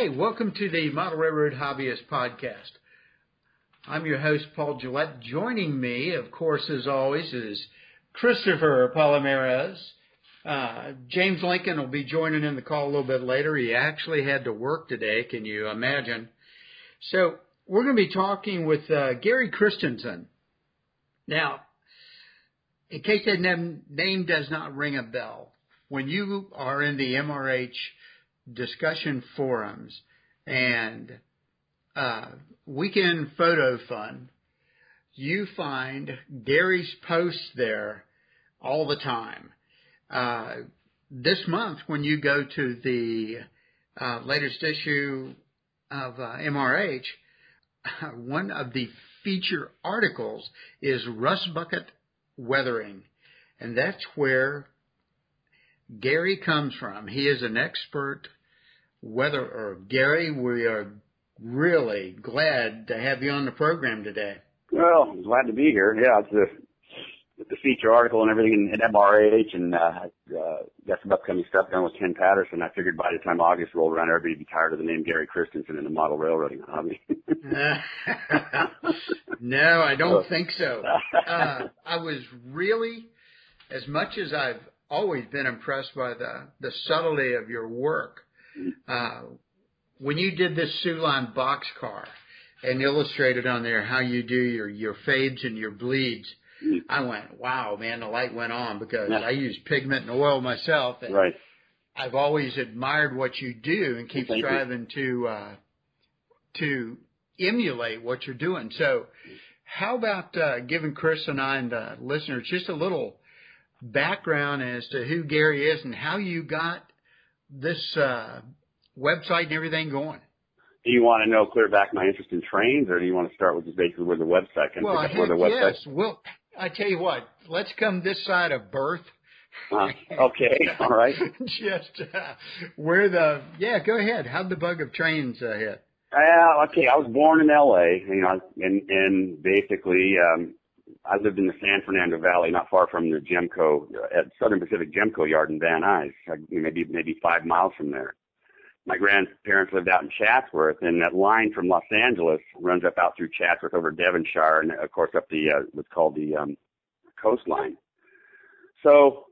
Hey, welcome to the Model Railroad Hobbyist Podcast. I'm your host, Paul Gillette. Joining me, of course, as always, is Christopher Palomares. James Lincoln will be joining in the call a little bit later. He actually had to work today, can you imagine? So we're going to be talking with Gary Christensen. Now, in case that name does not ring a bell, when you are in the MRH discussion forums and weekend photo fun, you find Gary's posts there all the time. This month, when you go to the latest issue of MRH, one of the feature articles is Rust Bucket Weathering, and that's where Gary comes from. He is an expert weatherer. Gary, we are really glad to have you on the program today. Well, I'm glad to be here. Yeah, it's the feature article and everything in MRH, and got some upcoming stuff done with Ken Patterson. I figured by the time August rolled around, everybody would be tired of the name Gary Christensen in the model railroading hobby. No, I don't think so. I was really, as much as I've always been impressed by the subtlety of your work, when you did this Siouxline boxcar and illustrated on there how you do your fades and your bleeds, I went, wow, man, the light went on, because I use pigment and oil myself. And right. I've always admired what you do and keep striving to emulate what you're doing. So how about giving Chris and I and the listeners just a little background as to who Gary is and how you got this website and everything going? Do you want to know clear back my interest in trains, or do you want to start with just basically where the website can pick up where the website? Yes. Well, I tell you what, let's come this side of birth. Okay, all right. Just where the, yeah, go ahead. How'd the bug of trains hit? Okay, I was born in L.A., you know, and basically I lived in the San Fernando Valley, not far from the Gemco, at Southern Pacific Gemco yard in Van Nuys, maybe 5 miles from there. My grandparents lived out in Chatsworth, and that line from Los Angeles runs up out through Chatsworth over Devonshire, and of course up the what's called the coastline. So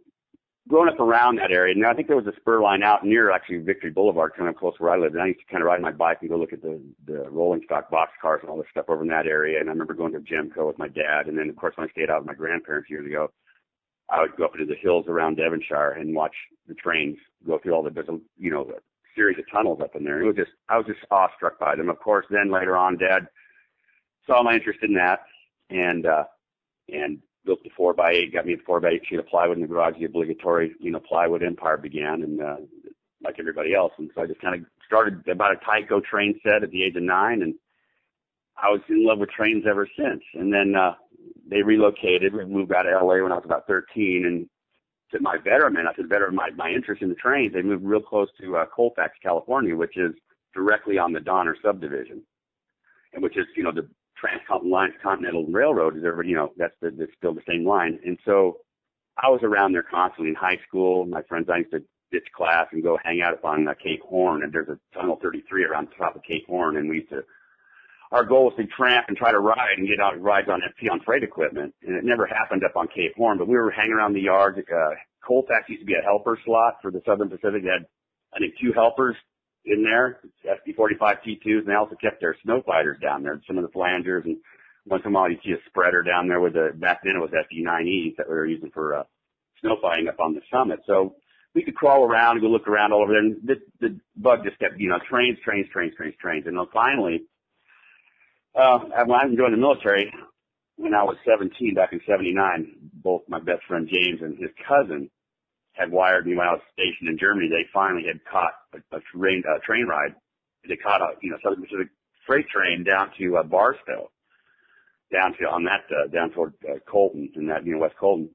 growing up around that area, and I think there was a spur line out near actually Victory Boulevard, kind of close where I lived. And I used to kind of ride my bike and go look at the rolling stock boxcars and all this stuff over in that area. And I remember going to Gemco with my dad, and then of course when I stayed out with my grandparents years ago, I would go up into the hills around Devonshire and watch the trains go through all the, you know, series of tunnels up in there. It was just, I was just awestruck by them. Of course, then later on, Dad saw my interest in that, and built the 4x8, got me a 4x8 sheet of plywood in the garage. The obligatory, you know, plywood empire began, and like everybody else. And so I just kind of started about a Tyco train set at the age of 9, and I was in love with trains ever since. And then they relocated. We moved out of LA when I was about 13, and to my betterment, I said, better my interest in the trains, they moved real close to Colfax, California, which is directly on the Donner subdivision, and which is, you know, the Transcontinental Railroad is ever, you know, that's still the same line. And so I was around there constantly in high school. My friends, I used to ditch class and go hang out up on Cape Horn, and there's a Tunnel 33 around the top of Cape Horn, and we used to, our goal was to tramp and try to ride and get out rides on FP on freight equipment, and it never happened up on Cape Horn, but we were hanging around the yard. Colfax used to be a helper slot for the Southern Pacific. They had, I think, 2 helpers in there, FP45 T2s, and they also kept their snow fighters down there, some of the flangers, and once in a while you'd see a spreader down there with a, back then it was FP9Es that we were using for snow fighting up on the summit. So we could crawl around and go look around all over there, and the bug just kept, you know, trains, and then finally, when I joined the military, when I was 17 back in 79, both my best friend James and his cousin had wired me when I was stationed in Germany. They finally had caught a train ride. They caught a, you know, Southern Pacific freight train down to Barstow, down toward Colton, in that, you know, West Colton.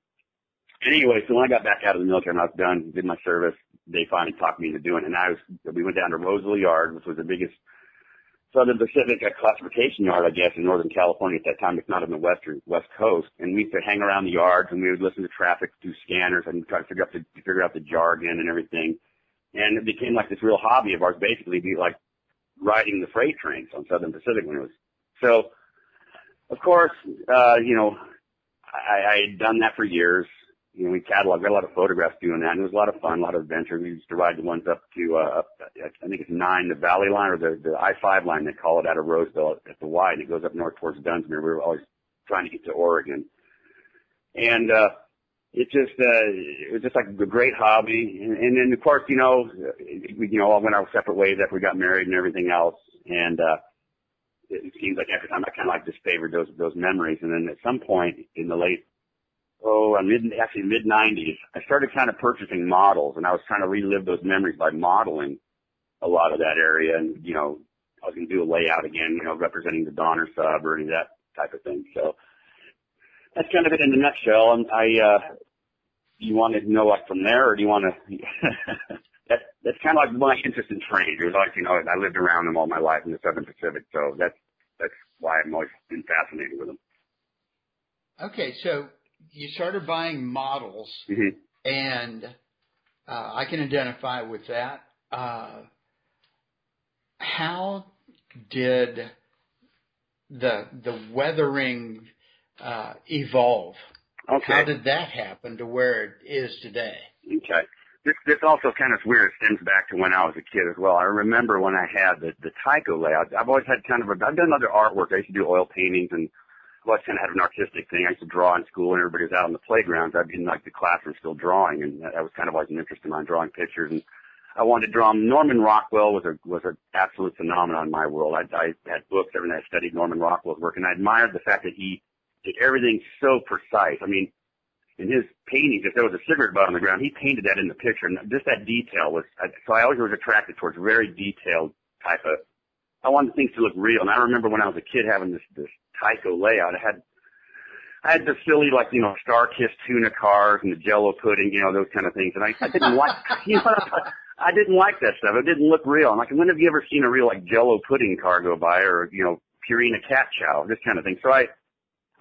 Anyway, so when I got back out of the military and I was done, did my service, they finally talked me into doing it. And we went down to Roseville yard, which was the biggest Southern Pacific classification yard, I guess, in Northern California at that time, if not on the West Coast. And we used to hang around the yards, and we would listen to traffic through scanners and try to figure out the jargon and everything. And it became like this real hobby of ours, basically, be like riding the freight trains on Southern Pacific when it was. So, of course, I had done that for years. You know, we cataloged, got a lot of photographs doing that, and it was a lot of fun, a lot of adventure. We used to ride the ones up to, I think it's 9, the Valley Line, or the I-5 line, they call it, out of Roseville at the Y, and it goes up north towards Dunsmuir. We were always trying to get to Oregon. And, it was just like a great hobby. And then, of course, we all went our separate ways after we got married and everything else. And, it seems like every time I kind of like disfavored those memories. And then at some point in the late, mid-90s, I started kind of purchasing models, and I was trying to relive those memories by modeling a lot of that area. And, I was going to do a layout again, representing the Donner sub or any of that type of thing. So that's kind of it in a nutshell. And you want to know like from there, or do you want to, that's kind of like my interest in trains. It was like, I lived around them all my life in the Southern Pacific. So that's why I've always been fascinated with them. Okay. So you started buying models, mm-hmm. and I can identify with that. How did the weathering evolve? Okay. How did that happen to where it is today? Okay. This also kind of weird. It stems back to when I was a kid as well. I remember when I had the Tyco layout. I've always had I've done other artwork. I used to do oil paintings, and I've always kind of had an artistic thing. I used to draw in school, and everybody was out on the playgrounds. I'd be in like the classroom still drawing, and that was kind of always an interest in mine, drawing pictures. And I wanted to draw Norman Rockwell was an absolute phenomenon in my world. I had books, everything. I studied Norman Rockwell's work, and I admired the fact that he did everything so precise. I mean, in his paintings, if there was a cigarette butt on the ground, he painted that in the picture. And just that detail so I always was attracted towards very detailed I wanted things to look real. And I remember when I was a kid having this Tyco layout, I had the silly, star-kissed tuna cars and the Jell-O pudding, those kind of things. And I didn't like, I didn't like that stuff. It didn't look real. I'm like, when have you ever seen a real, Jell-O pudding car go by, or, Purina cat chow, this kind of thing. So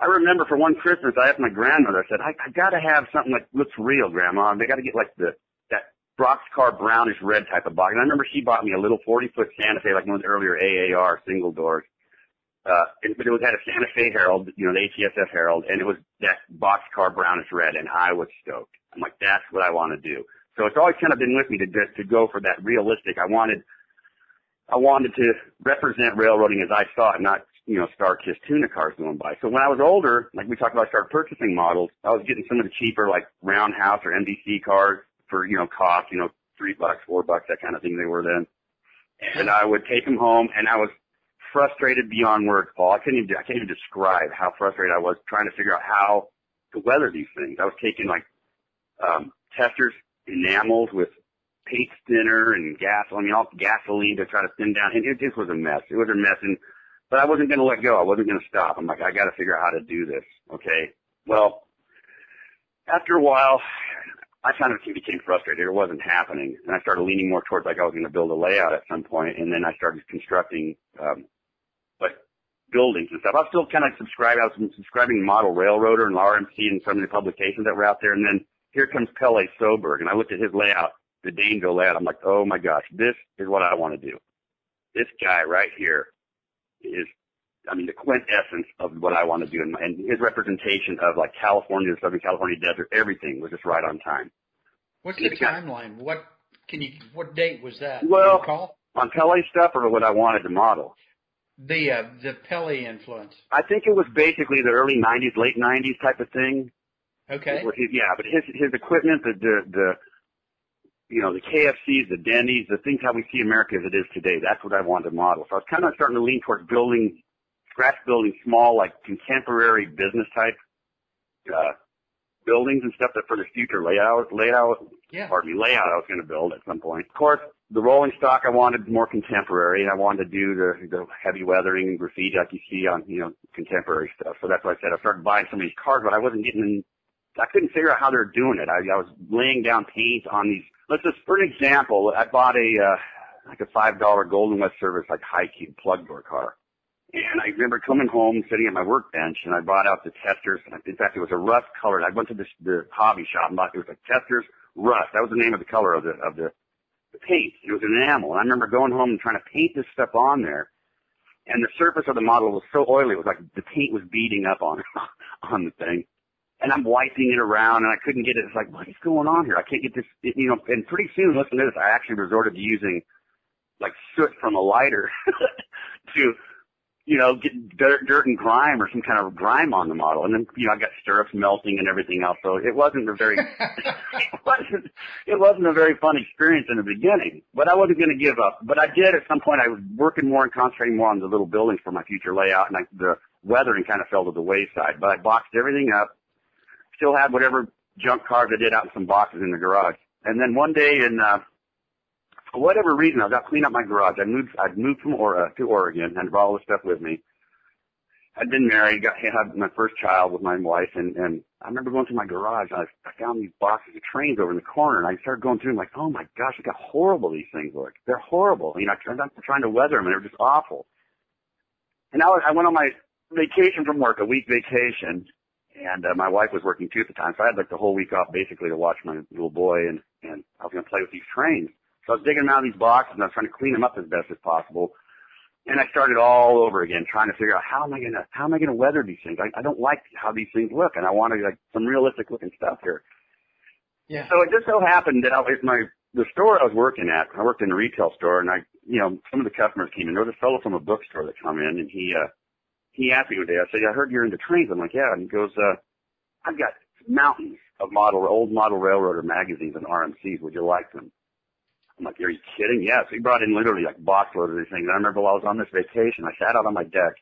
I remember for one Christmas, I asked my grandmother, I said, I gotta have something like looks real, Grandma. They gotta get that boxcar brownish red type of box. And I remember she bought me a little 40-foot Santa Fe, like one of the earlier AAR single doors. But it had a Santa Fe Herald, the ATSF Herald, and it was that boxcar brownish red, and I was stoked. I'm like, that's what I want to do. So it's always kind of been with me to go for that realistic. I wanted to represent railroading as I saw it, not star-kissed tuna cars going by. So when I was older, like we talked about, I started purchasing models. I was getting some of the cheaper, like Roundhouse or MDC cars for, cost, $3, $4, that kind of thing they were then. And I would take them home, and I was frustrated beyond words, Paul. I can't even describe how frustrated I was trying to figure out how to weather these things. I was taking Testors enamels with paint thinner and gasoline to try to thin down. And it just was a mess. It was a mess. But I wasn't going to let go. I wasn't going to stop. I'm like, I got to figure out how to do this. Okay. Well, after a while, I kind of became frustrated. It wasn't happening. And I started leaning more towards I was going to build a layout at some point. And then I started constructing, buildings and stuff. I was still kind of subscribed. I was subscribing to Model Railroader and RMC and some of the publications that were out there. And then here comes Pelle Søeborg. And I looked at his layout, the Daneville layout. I'm like, oh my gosh, this is what I want to do. This guy right here is the quintessence of what I want to do. And his representation of California, the Southern California desert, everything was just right on time. What's the timeline? What date was that? Well, on Pelle stuff or what I wanted to model? The Pelle influence. I think it was basically the early 90s, late 90s type of thing. Okay. Yeah, but his equipment, the KFCs, the Denny's, the things how we see America as it is today. That's what I wanted to model. So I was kind of starting to lean towards scratch building small, contemporary business type buildings and stuff that for the future layout I was going to build at some point. Of course, the rolling stock I wanted more contemporary, and I wanted to do the heavy weathering graffiti like you see on, contemporary stuff. So that's why I said I started buying some of these cars, but I wasn't getting in. I couldn't figure out how they're doing it. I was laying down paint on these. Let's just, for an example, I bought a $5 Golden West Service high cube plug door car, and I remember coming home, sitting at my workbench, and I brought out the Testors. In fact, it was a rust colored. I went to the hobby shop and bought it was Testors rust. That was the name of the color of the the paint. It was an enamel. And I remember going home and trying to paint this stuff on there. And the surface of the model was so oily, it was like the paint was beating up on the thing. And I'm wiping it around, and I couldn't get it. It's like, what is going on here? I can't get this, you know. And pretty soon, listen to this, I actually resorted to using, like, soot from a lighter to, you know, get dirt and grime or some kind of grime on the model. And then, you know, I got stirrups melting and everything else. So it wasn't a very, it wasn't a very fun experience in the beginning. But I wasn't going to give up. But I did at some point. I was working more and concentrating more on the little buildings for my future layout, and the weathering kind of fell to the wayside. But I boxed everything up. Still had whatever junk cars I did out in some boxes in the garage. And then one day, for whatever reason, I was out cleaning up my garage. I'd moved from to Oregon, and brought all the stuff with me. I'd been married, had my first child with my wife, and I remember going through my garage. I found these boxes of trains over in the corner, and I started going through them like, oh my gosh, look how horrible these things look. They're horrible. You know, I turned out trying to weather them, and they were just awful. And I went on my vacation from work, a week vacation. And my wife was working too at the time, so I had like the whole week off basically to watch my little boy, and I was going to play with these trains. So I was digging them out of these boxes, and I was trying to clean them up as best as possible. And I started all over again, trying to figure out how am I going to weather these things? I don't like how these things look, and I wanted like some realistic looking stuff here. Yeah. So it just so happened that the store I was working at, I worked in a retail store, and some of the customers came in. There was a fellow from a bookstore that come in, and he asked me one day, I said, I heard you're into trains. I'm like, yeah. And he goes, I've got mountains of old Model Railroader magazines and RMCs. Would you like them? I'm like, are you kidding? Yeah. So he brought in literally like box loads of these things. And I remember while I was on this vacation, I sat out on my deck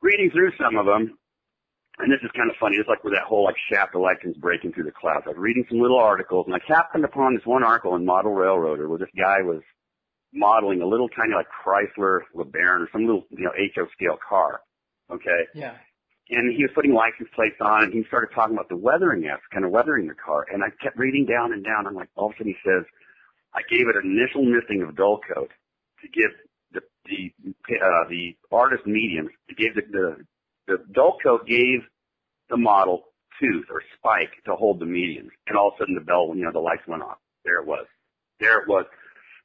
reading through some of them. And this is kind of funny. It's like with that whole like shaft of lightning's breaking through the clouds. I was reading some little articles, and I happened upon this one article in Model Railroader where this guy was modeling a little tiny like Chrysler LeBaron or some little, you know, HO scale car. Okay. Yeah. And he was putting license plates on, and he started talking about the weathering aspect, kind of weathering the car. And I kept reading down and down. I'm like, all of a sudden he says, I gave it an initial misting of dull coat to give the artist medium, to give the dull coat gave the model tooth or spike to hold the medium. And all of a sudden the bell, you know, the lights went off. There it was. There it was.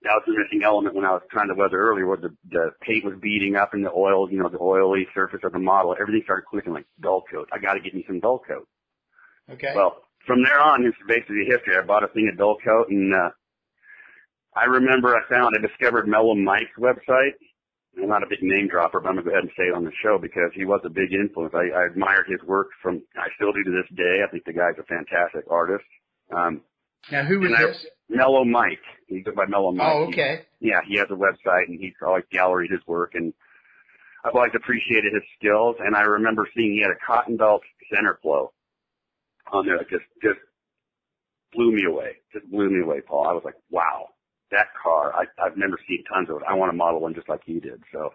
That was the missing element when I was trying to weather earlier, where the paint was beating up and the oil, you know, the oily surface of the model. Everything started clicking like dull coat. I got to get me some dull coat. Okay. Well, from there on, it's basically history. I bought a thing of dull coat, and I remember I discovered Mellow Mike's website. I'm not a big name dropper, but I'm going to go ahead and say it on the show because he was a big influence. I admired his work I still do to this day. I think the guy's a fantastic artist. Now, who was this? Mellow Mike. He goes by Mellow Mike. Oh, okay. He has a website, and he's always galleried his work, and I've always appreciated his skills. And I remember seeing he had a cotton belt center flow on there that just blew me away. Just blew me away, Paul. I was like, wow, that car, I've never seen tons of it. I want to model one just like he did. So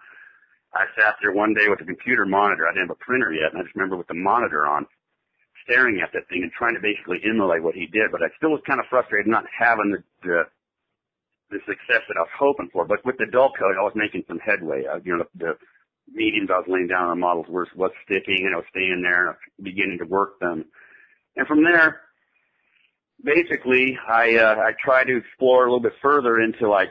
I sat there one day with a computer monitor. I didn't have a printer yet, and I just remember with the monitor on, staring at that thing and trying to basically emulate what he did, but I still was kind of frustrated not having the success that I was hoping for. But with the dull coat, I was making some headway. The mediums I was laying down on the models was sticking, and I was staying there and I was beginning to work them. And from there, basically, I tried to explore a little bit further into like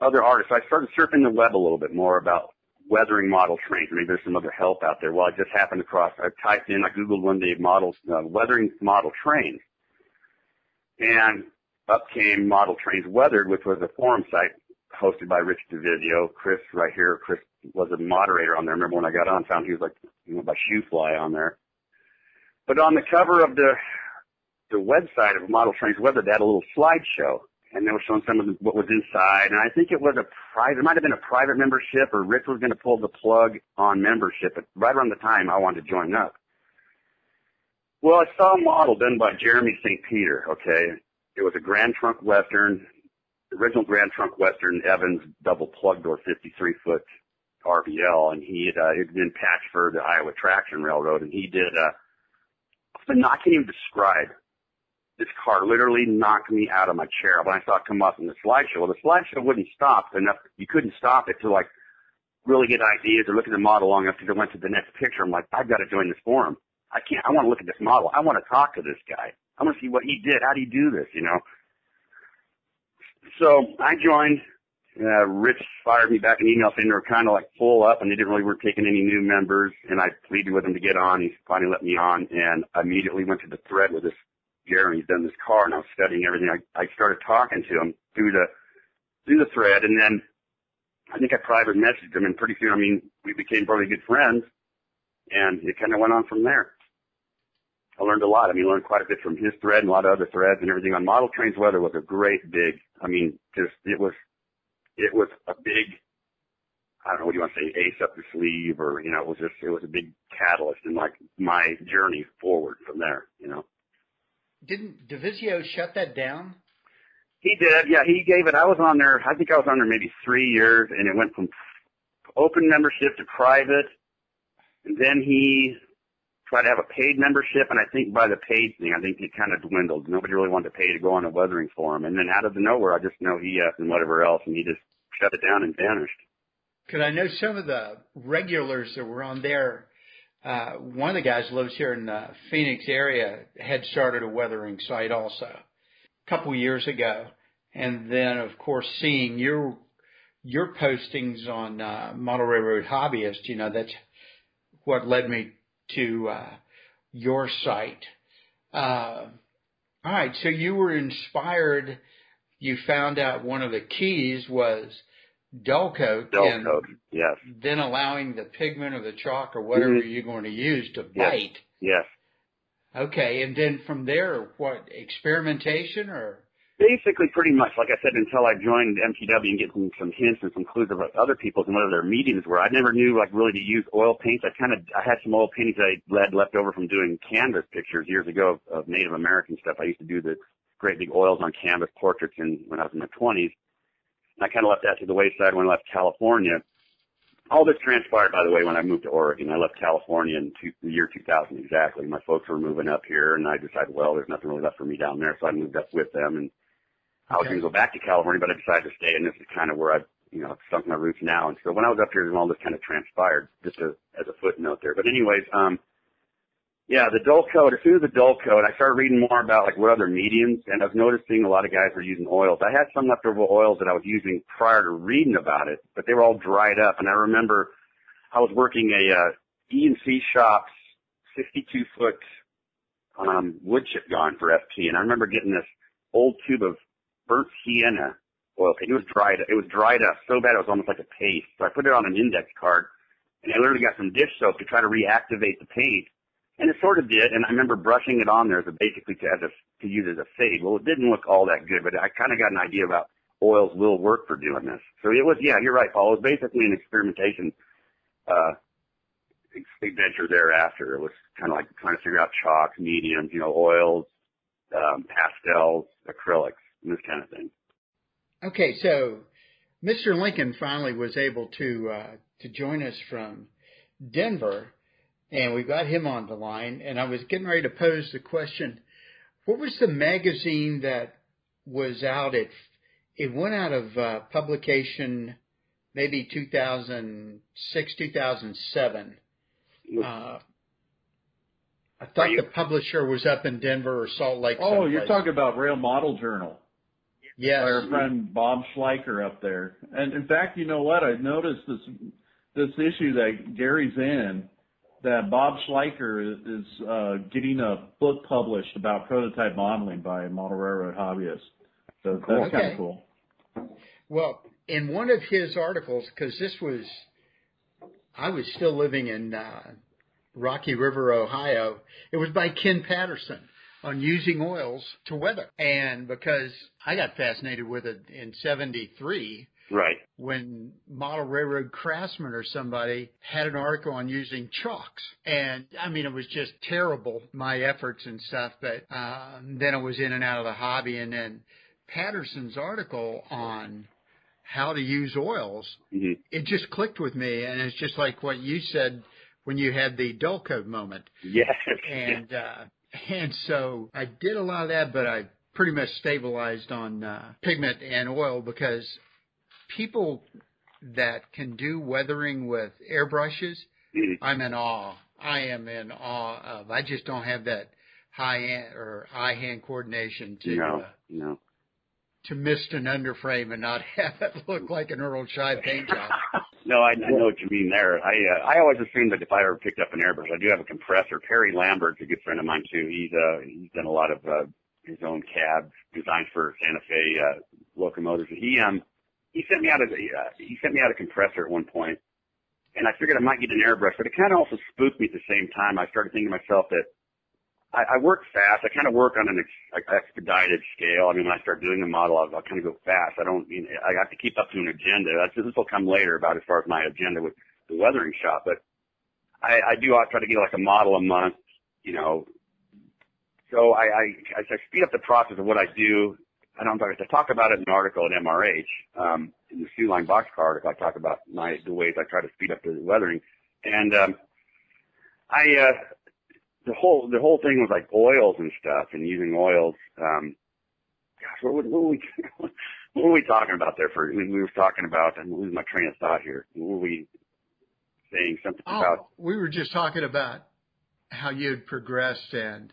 other artists. I started surfing the web a little bit more about weathering model trains. Maybe there's some other help out there. Well, I just happened across, I Googled one day weathering model trains. And up came Model Trains Weathered, which was a forum site hosted by Rich Davideo. Chris was a moderator on there. I remember when I got on, found he was like, you know, by Shoefly on there. But on the cover of the website of Model Trains Weathered, they had a little slideshow. And they were showing some of what was inside. And I think it might have been a private membership, or Rich was going to pull the plug on membership. But right around the time, I wanted to join up. Well, I saw a model done by Jeremy St. Peter, okay? It was a Grand Trunk Western, original Grand Trunk Western Evans double plug door 53-foot RVL. And he had it had been patched for the Iowa Traction Railroad. And he did I can't even describe. This car literally knocked me out of my chair when I saw it come up in the slideshow. Well, the slideshow wouldn't stop enough. You couldn't stop it to, like, really get ideas or look at the model long enough because I went to the next picture. I'm like, I've got to join this forum. I want to look at this model. I want to talk to this guy. I want to see what he did. How do you do this, you know? So I joined. Rich fired me back an email saying they were kind of like full up and they didn't really were taking any new members, and I pleaded with him to get on. He finally let me on, and I immediately went to the thread with this Jeremy's done this car, and I was studying everything. I started talking to him through the thread, and then I think I private messaged him, and pretty soon, I mean, we became probably good friends, and it kind of went on from there. I learned a lot. I mean, learned quite a bit from his thread and a lot of other threads and everything on Model Trains Weather was a great big, I mean, just, it was a big, I don't know what you want to say, ace up the sleeve, or, you know, it was a big catalyst in like my journey forward from there, you know. Didn't Davideo shut that down? He did, yeah. He gave it. I think I was on there maybe 3 years, and it went from open membership to private. And then he tried to have a paid membership, and I think by the paid thing, I think it kind of dwindled. Nobody really wanted to pay to go on a weathering forum. And then out of the nowhere, I just know EF and whatever else, and he just shut it down and vanished. Because I know some of the regulars that were on there. One of the guys lives here in the Phoenix area, had started a weathering site also a couple years ago. And then, of course, seeing your postings on Model Railroad Hobbyist, you know, that's what led me to your site. All right, so you were inspired. You found out one of the keys was Dull coat, yes. Then allowing the pigment or the chalk or whatever you're going to use to bite. Yes. Okay, and then from there, what, experimentation or? Basically, pretty much, like I said, until I joined MTW and getting some hints and some clues of what other people's and whether their meetings were. I never knew, like, really to use oil paints. I had some oil paintings I had left over from doing canvas pictures years ago of Native American stuff. I used to do the great big oils on canvas portraits when I was in my 20s. I kind of left that to the wayside when I left California. All this transpired, by the way, when I moved to Oregon. I left California in the year 2000 exactly. My folks were moving up here, and I decided, well, there's nothing really left for me down there, so I moved up with them. And I was going to go back to California, but I decided to stay, and this is kind of where I've, you know, sunk my roots now. And so when I was up here, then all this kind of transpired, just as a footnote there. But anyways, yeah, the dull coat, as soon as the dull coat, I started reading more about like what other mediums, and I was noticing a lot of guys were using oils. I had some leftover oils that I was using prior to reading about it, but they were all dried up. And I remember I was working a E&C shop's 62-foot wood chip gun for FP, and I remember getting this old tube of burnt sienna oil paint. It was dried up so bad it was almost like a paste. So I put it on an index card, and I literally got some dish soap to try to reactivate the paint. And it sort of did, and I remember brushing it on there to use as a fade. Well, it didn't look all that good, but I kind of got an idea about oils will work for doing this. So it was, yeah, you're right, Paul. It was basically an experimentation adventure thereafter. It was kind of like trying to figure out chalks, mediums, you know, oils, pastels, acrylics, and this kind of thing. Okay, so Mr. Lincoln finally was able to join us from Denver. And we got him on the line, and I was getting ready to pose the question, what was the magazine that was out? It went out of publication maybe 2006, 2007. I thought the publisher was up in Denver or Salt Lake. Oh, someplace. You're talking about Rail Model Journal. Yes. By our friend Bob Schleicher up there. And, in fact, you know what? I noticed this issue that Gary's in, that Bob Schleicher is getting a book published about prototype modeling by Model Railroad Hobbyist. So that's kind of cool. Well, in one of his articles, because I was still living in Rocky River, Ohio. It was by Ken Patterson on using oils to weather. And because I got fascinated with it in 73, right. When Model Railroad Craftsman or somebody had an article on using chalks. And, I mean, it was just terrible, my efforts and stuff. But then I was in and out of the hobby. And then Patterson's article on how to use oils, it just clicked with me. And it's just like what you said when you had the dull coat moment. Yes. And, and so I did a lot of that, but I pretty much stabilized on pigment and oil because – people that can do weathering with airbrushes, I'm in awe. I am in awe of. I just don't have that eye-hand coordination to to mist an underframe and not have it look like an Earl Chai paint job. No, I know what you mean there. I always assumed that if I ever picked up an airbrush, I do have a compressor. Terry Lambert's a good friend of mine too. He's done a lot of his own cab designs for Santa Fe locomotives. He sent me out a compressor at one point, and I figured I might get an airbrush, but it kind of also spooked me at the same time. I started thinking to myself that I work fast. I kind of work on an expedited scale. I mean, when I start doing a model, I'll kind of go fast. I have to keep up to an agenda. This will come later about as far as my agenda with the weathering shop, but I do try to get like a model a month, you know. So I speed up the process of what I do. I don't talk about it in an article at MRH, in the Shoe Line Boxcar article. I talk about the ways I try to speed up the weathering, and the whole thing was like oils and stuff and using oils. What were we talking about there? We were talking about, I'm losing my train of thought here. What were we saying something about? We were just talking about how you'd progressed and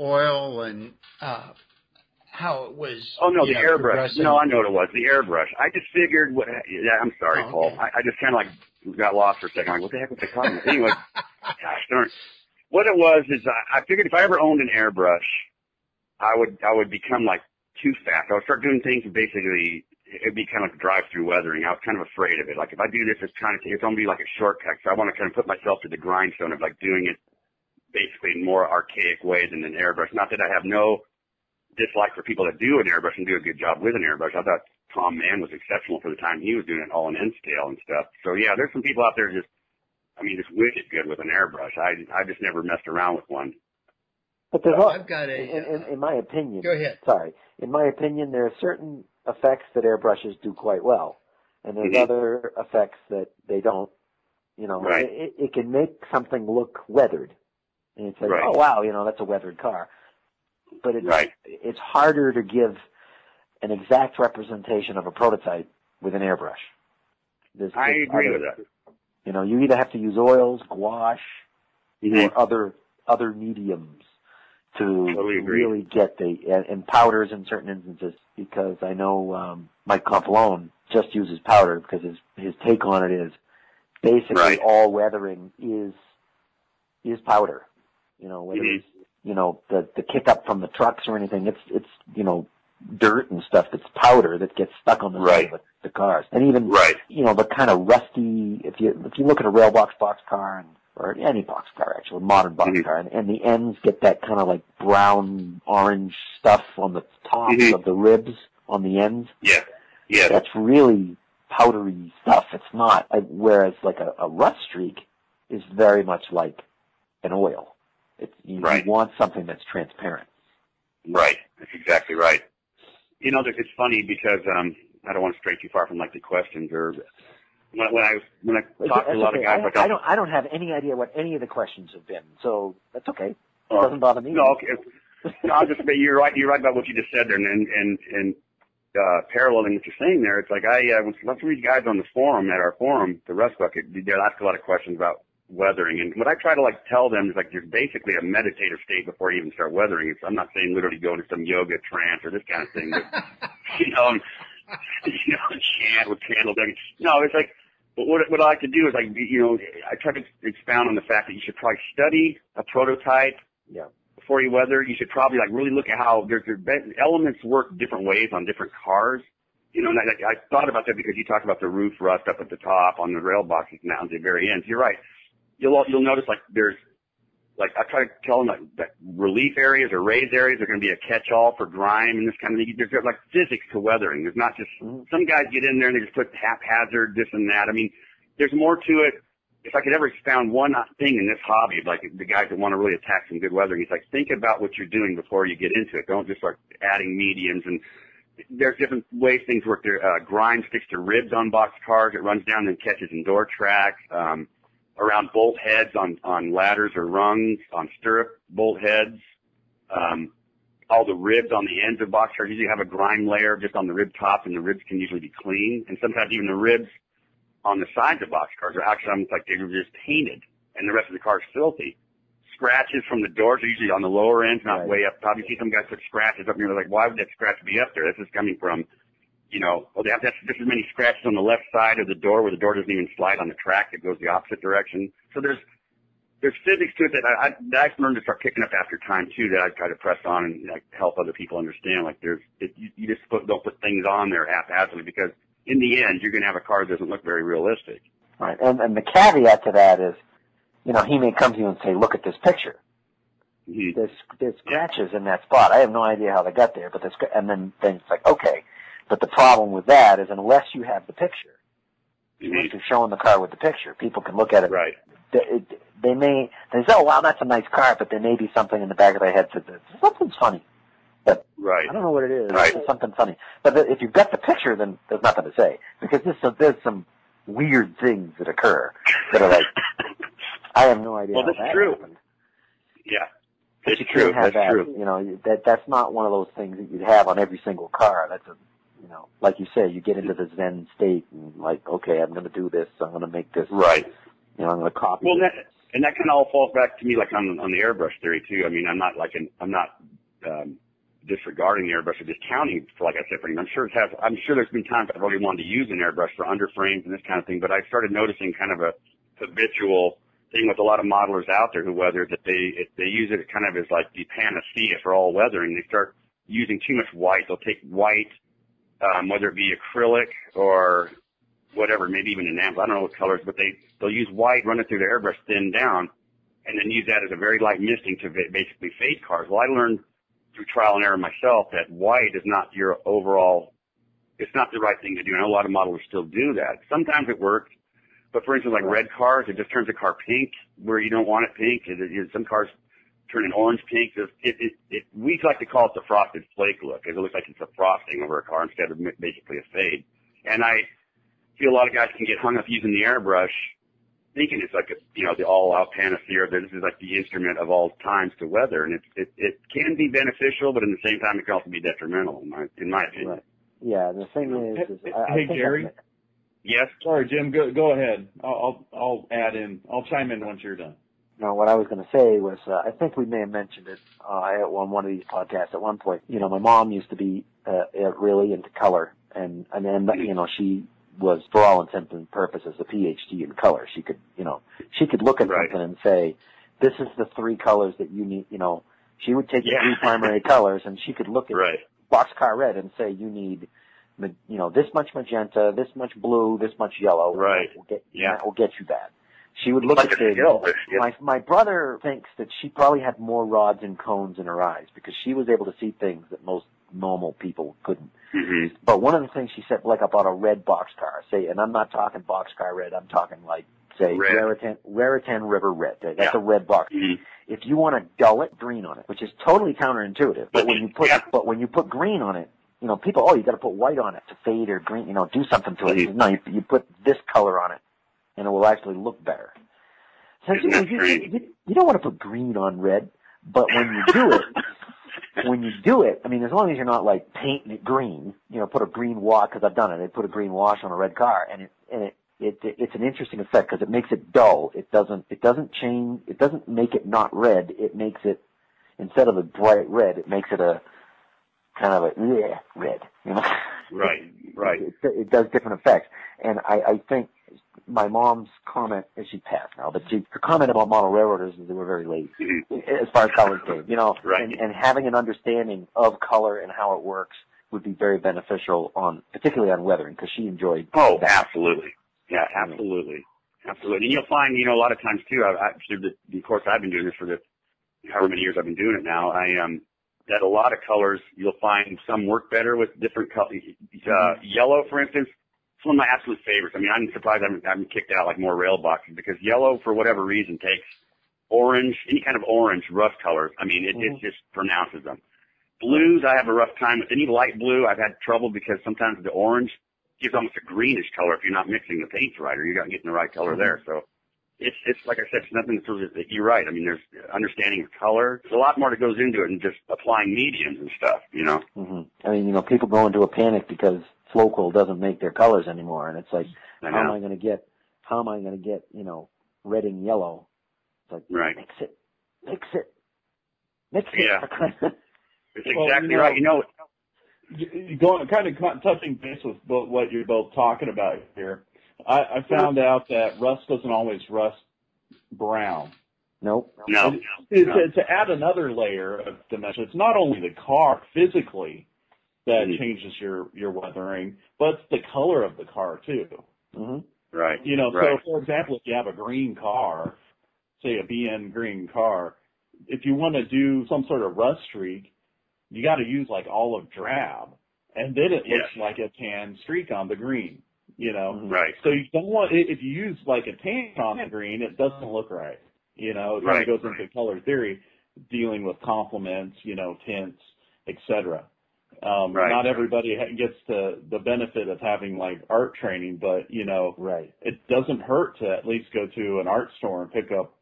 oil and how it was. Oh no, the airbrush. No, I know what it was. The airbrush. I just figured what. Yeah, I'm sorry, oh, okay. Paul. I just kind of like got lost for a second. Like, what the heck was I talking about? Anyway, gosh darn. What it was is I figured if I ever owned an airbrush, I would become like too fast. I would start doing things that basically it'd be kind of like drive-through weathering. I was kind of afraid of it. Like if I do this, it's going to be like a shortcut. So I want to kind of put myself to the grindstone of like doing it basically in more archaic ways than an airbrush. Not that I have no dislike for people that do an airbrush and do a good job with an airbrush. I thought Tom Mann was exceptional for the time he was doing it all in N scale and stuff. So yeah, there's some people out there just wicked good with an airbrush. I just never messed around with one. But there's in my opinion. Go ahead. Sorry. In my opinion, there are certain effects that airbrushes do quite well, and there's other effects that they don't. You know, right. It can make something look weathered, and it's like, right. Oh wow, you know, that's a weathered car. But it's harder to give an exact representation of a prototype with an airbrush. I agree with that. You know, you either have to use oils, gouache, or other mediums to really get and powders in certain instances, because I know Mike Compalone just uses powder because his take on it is basically all weathering is powder. You know, whether it's, you know, the kick up from the trucks or anything, it's you know, dirt and stuff that's powder that gets stuck on the side of the cars, and even you know, the kind of rusty. If you look at a rail box car or any box car, actually, modern box car, and the ends get that kind of like brown orange stuff on the tops of the ribs on the ends. Yeah, yeah, that's really powdery stuff. It's not. Whereas like a rust streak is very much like an oil. You want something that's transparent. Right, that's exactly right. You know, it's funny because I don't want to stray too far from like the questions or when I talk to a lot of guys. I don't have any idea what any of the questions have been, so that's okay. It doesn't bother me. No, okay. No, I'll just say you're right about what you just said there, and paralleling what you're saying there. It's like lots of these guys on the forum at our forum, the Rust Bucket, they'll ask a lot of questions about weathering, and what I try to like tell them is like there's basically a meditative state before you even start weathering. I'm not saying literally go into some yoga trance or this kind of thing, but chant with candle dug. No, it's like what I like to do is like, you know, I try to expound on the fact that you should probably study a prototype before you weather. You should probably like really look at how there's elements work different ways on different cars. You know, and I thought about that because you talked about the roof rust up at the top on the rail boxes now at the very end. You're right. You'll notice like there's like I try to tell them like that relief areas or raised areas are going to be a catch-all for grime and this kind of thing. There's like physics to weathering. There's not just some guys get in there and they just put haphazard this and that. I mean, there's more to it. If I could ever expound one thing in this hobby, like the guys that want to really attack some good weathering, it's like think about what you're doing before you get into it. Don't just start adding mediums and. There's different ways things work. There, grime sticks to ribs on box cars. It runs down and catches in door tracks, around bolt heads on ladders or rungs, on stirrup bolt heads. All the ribs on the ends of box cars usually have a grime layer just on the rib top, and the ribs can usually be clean. And sometimes even the ribs on the sides of box cars are actually almost like they were just painted, and the rest of the car is filthy. scratches from the doors are usually on the lower end, not way up top. You see some guys put scratches up, and you're like, why would that scratch be up there? This is coming from, you know, well, they have just as many scratches on the left side of the door where the door doesn't even slide on the track. It goes the opposite direction. So there's physics to it that I've learned to start picking up after time, too, that I try to press on and like, help other people understand. Like, you just don't put things on there haphazardly because in the end, you're going to have a car that doesn't look very realistic. Right. And the caveat to that is, you know, he may come to you and say, look at this picture. Mm-hmm. There's scratches in that spot. I have no idea how they got there, but then it's like, okay. But the problem with that is unless you have the picture, unless you're showing the car with the picture, people can look at it. Right. They say, oh, wow, that's a nice car, but there may be something in the back of their head that says, something's funny. But I don't know what it is. Right. It's something funny. But if you've got the picture, then there's nothing to say. Because there's some weird things that occur that are like, I have no idea. Well, that's true. Happened. Yeah. It's true. That's true. You know, that's not one of those things that you'd have on every single car. That's a, you know, like you say, you get into the Zen state and like, okay, I'm going to do this. I'm going to make this. Right. You know, I'm going to copy. Well, and that kind of all falls back to me, like on the airbrush theory too. I mean, I'm not disregarding the airbrush or discounting, like I said, I'm sure there's been times I've already wanted to use an airbrush for underframes and this kind of thing, but I started noticing kind of a habitual thing with a lot of modelers out there who weather that they use it kind of as like the panacea for all weathering. They start using too much white. They'll take white, whether it be acrylic or whatever, maybe even enamel. I don't know what colors, but they'll use white, run it through their airbrush, thin down, and then use that as a very light misting to basically fade cars. Well, I learned through trial and error myself that white is not your overall, it's not the right thing to do. And a lot of modelers still do that. Sometimes it works, but for instance, like red cars, it just turns a car pink where you don't want it pink. Some cars turn an orange pink. We like to call it the frosted flake look because it looks like it's a frosting over a car instead of basically a fade. And I feel a lot of guys can get hung up using the airbrush thinking it's like a, you know, the all-out panacea, or that this is like the instrument of all times to weather, and it can be beneficial, but at the same time, it can also be detrimental, in my opinion. Right. Yeah, the thing is hey, Gary. Yes. Sorry, Jim. Go ahead. I'll add in. I'll chime in once you're done. No, what I was going to say was I think we may have mentioned it on one of these podcasts at one point. You know, my mom used to be really into color, and then you know she was, for all intents and purposes, a PhD in color. She could, you know, look at something and say, this is the three colors that you need, you know, she would take the three primary colors and she could look at boxcar red and say, you need, you know, this much magenta, this much blue, this much yellow. Right. We'll get you that. She would look at it. My brother thinks that she probably had more rods and cones in her eyes because she was able to see things that most normal people couldn't. Mm-hmm. But one of the things she said, like about a red boxcar, say, and I'm not talking boxcar red, I'm talking like, say, Raritan River Red. That's a red box. Mm-hmm. If you want to dull it, green on it, which is totally counterintuitive. But when you put green on it, you know, people, you got to put white on it to fade or green, you know, do something to it. Mm-hmm. No, you put this color on it, and it will actually look better. So you don't want to put green on red, but when you do it. When you do it, I mean, as long as you're not like painting it green, you know, put a green wash, because I've done it. They put a green wash on a red car, and it's an interesting effect because it makes it dull. It doesn't change. It doesn't make it not red. It makes it, instead of a bright red, it makes it a kind of a red. You know, right. It does different effects, and I think my mom's comment, and she passed now, but her comment about model railroaders is they were very lazy as far as colors go, you know, and having an understanding of color and how it works would be very beneficial particularly on weathering, because she enjoyed. Oh, absolutely. Yeah, absolutely. Absolutely. And you'll find, you know, a lot of times too, of course I've been doing this for however many years I've been doing it now, that a lot of colors, you'll find some work better with different colors. Yellow, for instance, it's one of my absolute favorites. I mean, I'm surprised I haven't kicked out like more rail boxes because yellow, for whatever reason, takes orange, any kind of orange, rough colors. I mean, it just pronounces them. Blues, I have a rough time with. Any light blue, I've had trouble because sometimes the orange gives almost a greenish color if you're not mixing the paints right or you're not getting the right color there. So it's like I said, it's nothing that's really, you're right. I mean, there's understanding of color. There's a lot more that goes into it than just applying mediums and stuff, you know. Mm-hmm. I mean, you know, people go into a panic because Flowcool doesn't make their colors anymore, and it's like, how am I going to get, you know, red and yellow? It's like, mix it. Mix it. Yeah. It's exactly right. Going kind of touching base with what you're both talking about here. I found out that rust doesn't always rust brown. To add another layer of dimension, it's not only the car physically that changes your weathering, but the color of the car too. Mm-hmm. Right. So for example, if you have a green car, say a BN green car, if you want to do some sort of rust streak, you got to use like olive drab, and then it looks like a tan streak on the green. Right. So you don't want, if you use like a tan on the green, it doesn't look right. It goes into color theory, dealing with complements, tints, etc. Not everybody gets the benefit of having like art training, but it doesn't hurt to at least go to an art store and pick up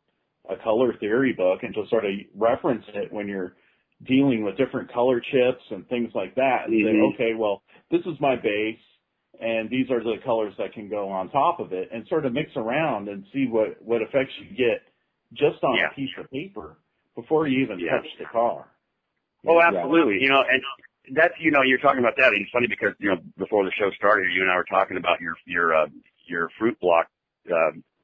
a color theory book and just sort of reference it when you're dealing with different color chips and things like that, and say, okay, well, this is my base, and these are the colors that can go on top of it, and sort of mix around and see what effects you get just on a piece of paper before you even touch the car. Oh, absolutely. And that's, you're talking about that, and it's funny because, before the show started, you and I were talking about your fruit block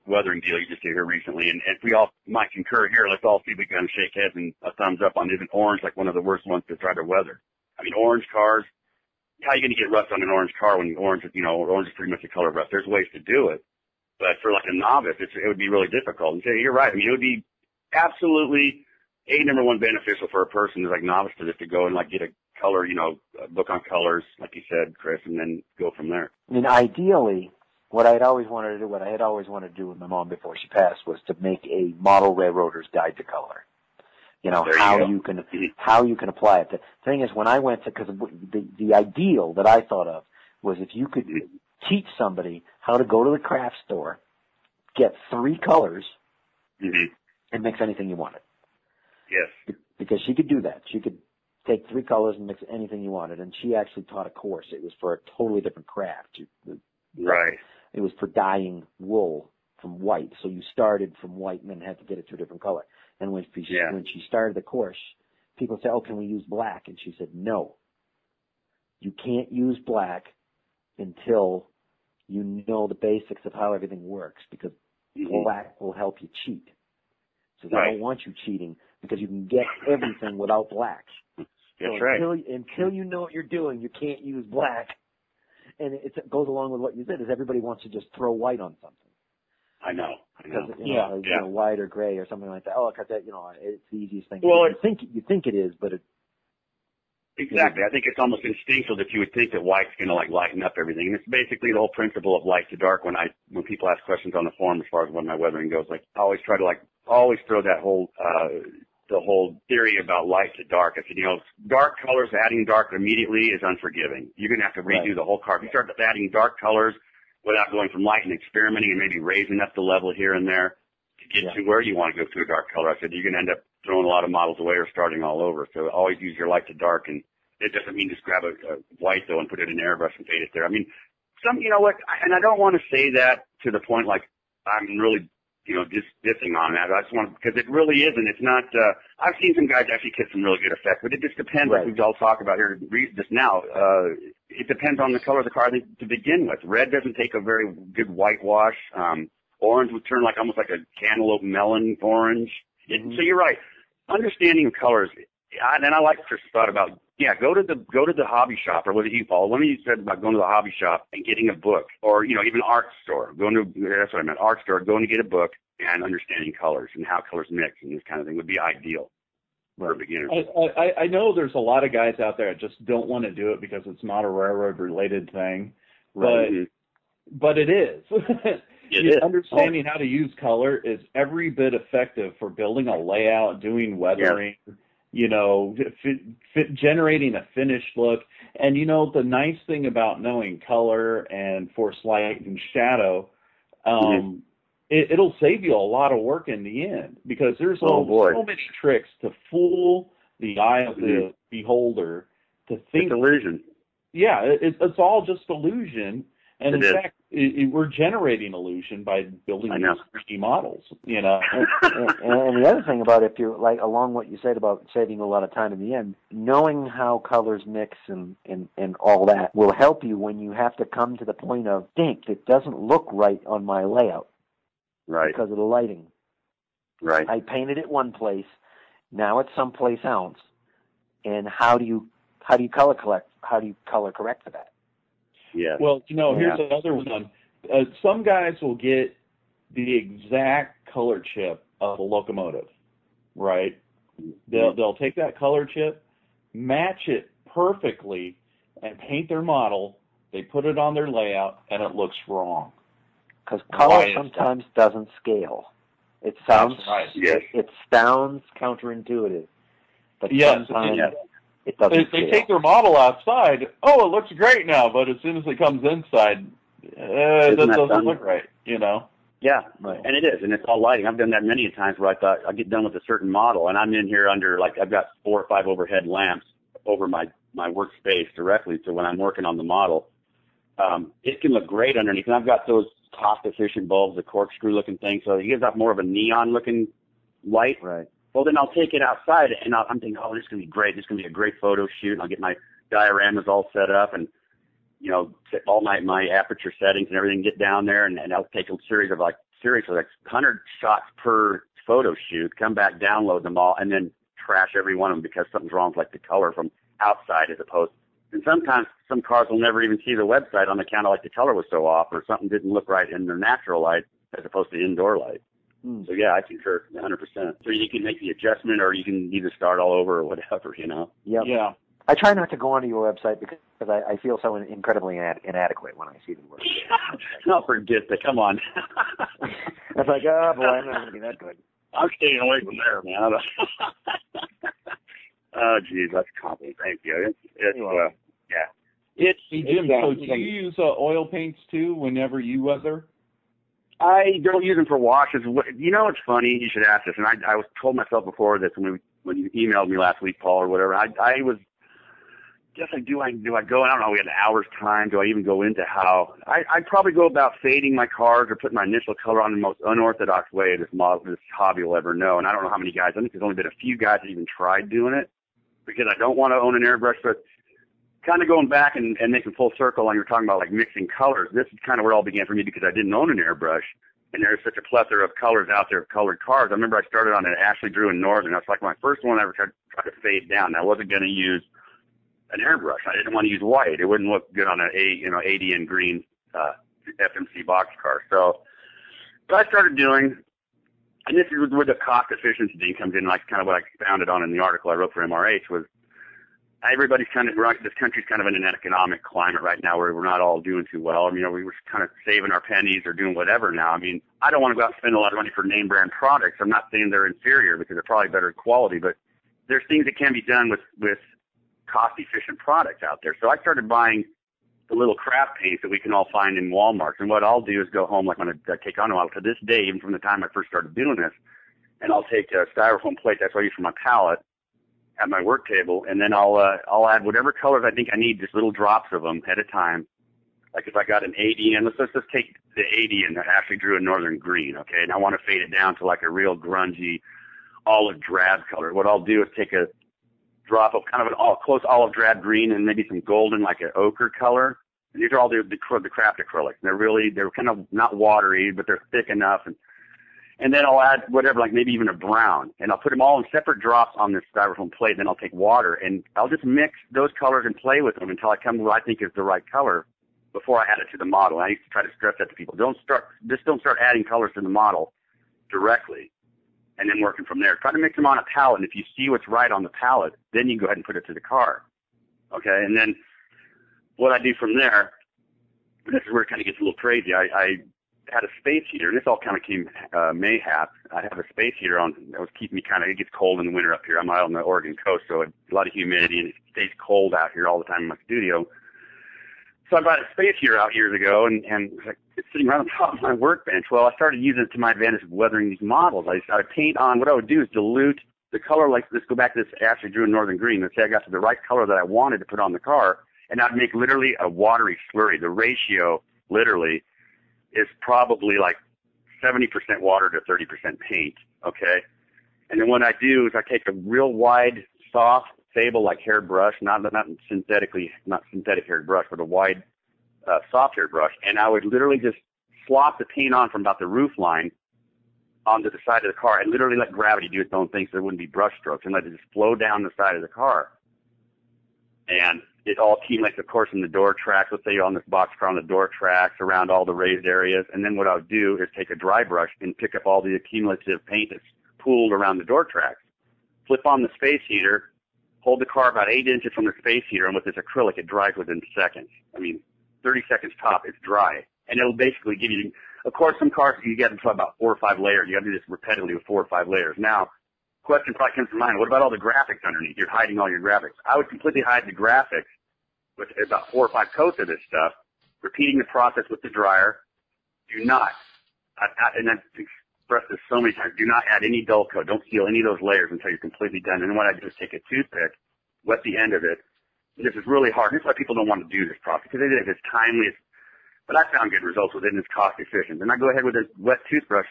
weathering deal you just did here recently, and if we all might concur here, let's all see if we can shake heads and a thumbs up on even orange, like one of the worst ones to try to weather. I mean, orange cars, how are you going to get rust on an orange car when orange, orange is pretty much the color of rust? There's ways to do it, but for like a novice, it would be really difficult. And so you're right. I mean, it would be absolutely number one beneficial for a person who's like novice to this to go and like get a color, a book on colors, like you said, Chris, and then go from there. I mean, ideally, what I had always wanted to do with my mom before she passed was to make a Model Railroader's Guide to Color. How you can apply it. The thing is, when I went to, because the ideal that I thought of was if you could teach somebody how to go to the craft store, get three colors, and mix anything you wanted. Yes. Because she could do that. She could take three colors and mix anything you wanted. And she actually taught a course. It was for a totally different craft. It was for dyeing wool from white. So you started from white and then had to get it to a different color. And when she started the course, people said, oh, can we use black? And she said, no, you can't use black until you know the basics of how everything works, because black will help you cheat. So they don't want you cheating, because you can get everything without black. Until you know what you're doing, you can't use black. And it goes along with what you said, is everybody wants to just throw white on something. I know. Because, white or gray or something like that. Oh, because that, it's the easiest thing. Well, you think it is, but it... Exactly. I think it's almost instinctual that you would think that white's going to, like, lighten up everything. And it's basically the whole principle of light to dark. When people ask questions on the forum as far as when my weathering goes, like, I always try to, like, throw that whole... the whole theory about light to dark. I said, dark colors, adding dark immediately is unforgiving. You're going to have to redo the whole car. If you start adding dark colors without going from light and experimenting and maybe raising up the level here and there to get to where you want to go to a dark color, I said, you're going to end up throwing a lot of models away or starting all over. So always use your light to dark. And it doesn't mean just grab a white, though, and put it in an airbrush and fade it there. I mean, I don't want to say that to the point like I'm really – just dissing on that. I just want to, because it really isn't. It's not, I've seen some guys actually get some really good effect, but it just depends, like we all talk about here just now. It depends on the color of the car to begin with. Red doesn't take a very good whitewash. Orange would turn like almost like a cantaloupe melon orange. So you're right. Understanding of colors. And I like Chris' thought about, go to the hobby shop, or what did you, Paul? One of you said about going to the hobby shop and getting a book, or, even art store. That's what I meant, art store, going to get a book and understanding colors and how colors mix and this kind of thing would be ideal for a beginner. I know there's a lot of guys out there that just don't want to do it because it's not a railroad-related thing, but it is. Understanding how to use color is every bit effective for building a layout, doing weathering, generating a finished look. And, the nice thing about knowing color and force light and shadow, it'll save you a lot of work in the end, because there's so many tricks to fool the eye of the beholder to think. It's illusion. Yeah, it's all just illusion. And it in is. Fact, we're generating illusion by building these 3D models, you know. and the other thing about it, if you're like along what you said about saving a lot of time in the end, knowing how colors mix and all that will help you when you have to come to the point of, dink, it doesn't look right on my layout. Right. Because of the lighting. Right. I painted it one place, now it's someplace else. And how do you color collect? How do you color correct for that? Yeah. Well, you know, here's another one. Some guys will get the exact color chip of a locomotive, right? They'll take that color chip, match it perfectly, and paint their model. They put it on their layout, and it looks wrong. Because color sometimes doesn't scale. It sounds it sounds counterintuitive, but sometimes. They take their model outside. Oh, it looks great now, but as soon as it comes inside, that doesn't look right, you know? Yeah, right. And it is, and it's all lighting. I've done that many times where I thought I get done with a certain model, and I'm in here under, like, I've got 4 or 5 overhead lamps over my workspace directly, so when I'm working on the model, it can look great underneath. And I've got those cost-efficient bulbs, the corkscrew-looking thing, so it gives off more of a neon-looking light. Right. Well, then I'll take it outside, and I'm thinking, oh, this is going to be great. This is going to be a great photo shoot. And I'll get my dioramas all set up and, you know, all my aperture settings and everything, get down there, and I'll take a series of, like, seriously, like 100 shots per photo shoot, come back, download them all, and then trash every one of them because something's wrong with, like, the color from outside as opposed. And sometimes some cars will never even see the website on account of, like, the color was so off or something didn't look right in their natural light as opposed to indoor light. So, yeah, I concur 100%. So you can make the adjustment or you can either start all over or whatever, you know? Yep. Yeah. I try not to go onto your website because I feel so incredibly inadequate when I see the word. I'll forget that. Come on. It's like, oh, boy, I'm not going to be that good. I'm staying away from there, man. Oh, geez, that's a compliment. Thank you. So do you use oil paints, too, whenever you weather? I don't use them for washes. You know, it's funny. You should ask this. And I was told myself before this when you emailed me last week, Paul, or whatever. I was, guess I do. Do I go? I don't know. We had an hour's time. Do I even go into how? I'd probably go about fading my cars or putting my initial color on in the most unorthodox way this hobby will ever know. And I don't know how many guys. I think there's only been a few guys that even tried doing it because I don't want to own an airbrush, but kind of going back and making full circle on you're talking about like mixing colors. This is kind of where it all began for me because I didn't own an airbrush, and there's such a plethora of colors out there of colored cars. I remember I started on an Ashley Drew in Northern. That's like my first one I ever tried to fade down. I wasn't going to use an airbrush. I didn't want to use white. It wouldn't look good on an ADN green FMC box car. So what I started doing, and this is where the cost efficiency thing comes in, like kind of what I expounded on in the article I wrote for MRH was, everybody's kind of, this country's kind of in an economic climate right now where we're not all doing too well. I mean, you know, we were kind of saving our pennies or doing whatever now. I mean, I don't want to go out and spend a lot of money for name brand products. I'm not saying they're inferior because they're probably better quality, but there's things that can be done with cost efficient products out there. So I started buying the little craft paints that we can all find in Walmart. And what I'll do is go home, like when I take on a model to this day, even from the time I first started doing this, and I'll take a styrofoam plate. That's what I use for my palette at my work table, and then I'll add whatever colors I think I need, just little drops of them at a time. Like if I got an ADN, let's just take the ADN that actually drew a northern green, okay, and I want to fade it down to like a real grungy olive drab color. What I'll do is take a drop of kind of a close olive drab green and maybe some golden, like an ochre color. And these are all the craft acrylics. They're kind of not watery, but they're thick enough. And then I'll add whatever, like maybe even a brown. And I'll put them all in separate drops on this styrofoam plate. Then I'll take water, and I'll just mix those colors and play with them until I come to what I think is the right color before I add it to the model. And I used to try to stress that to people. Don't start adding colors to the model directly and then working from there. Try to mix them on a palette, and if you see what's right on the palette, then you go ahead and put it to the car. Okay, and then what I do from there, this is where it kind of gets a little crazy. I had a space heater, and this all kind of came mayhap. I have a space heater on that was keeping me kind of, it gets cold in the winter up here. I'm out on the Oregon coast, so a lot of humidity, and it stays cold out here all the time in my studio. So I bought a space heater out years ago, and it's sitting right on top of my workbench. Well, I started using it to my advantage of weathering these models. I would paint on, what I would do is dilute the color, like let's go back to this Ashley Drew in Northern Green. Let's say I got to the right color that I wanted to put on the car, and I'd make literally a watery slurry. The ratio literally, is probably like 70% water to 30% paint, okay? And then what I do is I take a real wide, soft, sable-like haired brush, not synthetic haired brush, but a wide, soft haired brush, and I would literally just slop the paint on from about the roof line onto the side of the car and literally let gravity do its own thing so there wouldn't be brush strokes, and let it just flow down the side of the car. And it all accumulates, of course, in the door tracks. Let's say you're on this box car, on the door tracks, around all the raised areas. And then what I would do is take a dry brush and pick up all the accumulative paint that's pooled around the door tracks. Flip on the space heater, hold the car about 8 inches from the space heater, and with this acrylic, it dries within seconds. I mean, 30 seconds top, it's dry. And it'll basically give you, of course, some cars, you get into about 4 or 5 layers. You got to do this repetitively with 4 or 5 layers. Now, question probably comes to mind, what about all the graphics underneath? You're hiding all your graphics. I would completely hide the graphics with about 4 or 5 coats of this stuff, repeating the process with the dryer. Do not, and I've expressed this so many times, do not add any dull coat. Don't seal any of those layers until you're completely done. And what I do is take a toothpick, wet the end of it. This is really hard. This is why people don't want to do this process, because it is, it's timely. But I found good results with it, and it's cost efficient. And I go ahead with a wet toothbrush,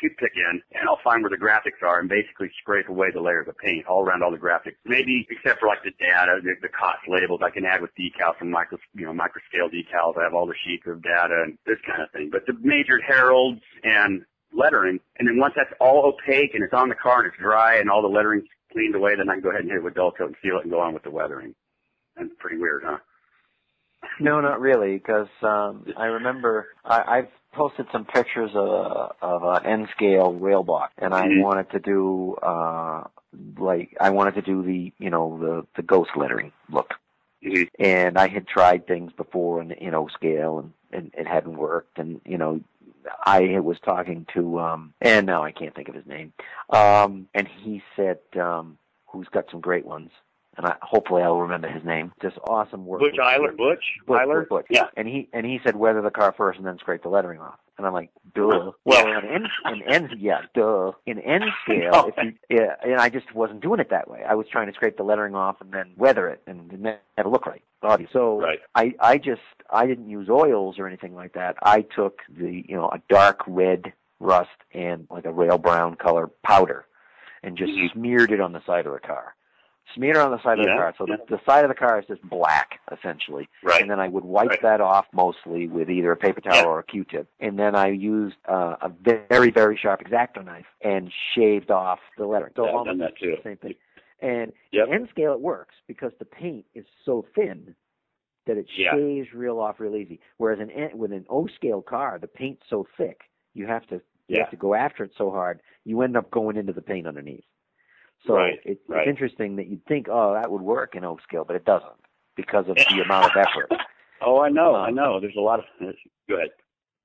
toothpick in, and I'll find where the graphics are and basically scrape away the layers of paint all around all the graphics. Maybe except for like the data, the cost labels I can add with decals and microscale decals. I have all the sheets of data and this kind of thing. But the major heralds and lettering, and then once that's all opaque and it's on the car and it's dry and all the lettering's cleaned away, then I can go ahead and hit it with dull coat and seal it and go on with the weathering. That's pretty weird, huh? No, not really, because I remember I've posted some pictures of an N-scale rail box, and I wanted to do the the ghost lettering look, and I had tried things before in O-scale, and it hadn't worked, and I was talking to and now I can't think of his name, and he said who's got some great ones. And hopefully I'll remember his name. Just awesome work. Butch Eiler. Yeah. And he said weather the car first and then scrape the lettering off. And I'm like, duh. Well, in N scale, and I just wasn't doing it that way. I was trying to scrape the lettering off and then weather it and make it look right, obviously. So right. I didn't use oils or anything like that. I took a dark red rust and like a rail brown color powder, and just smeared it on the side of the car. The side of the car is just black, essentially. Right. And then I would wipe that off mostly with either a paper towel or a Q-tip. And then I used a very, very sharp X-Acto knife and shaved off the lettering. So I've done that too. Same thing. And in N-scale it works because the paint is so thin that it shaves real off real easy. Whereas with an O-scale car, the paint's so thick, you have to go after it so hard, you end up going into the paint underneath. So it's interesting that you'd think, oh, that would work in O-scale, but it doesn't because of the amount of effort. Oh, I know. There's a lot of – go ahead.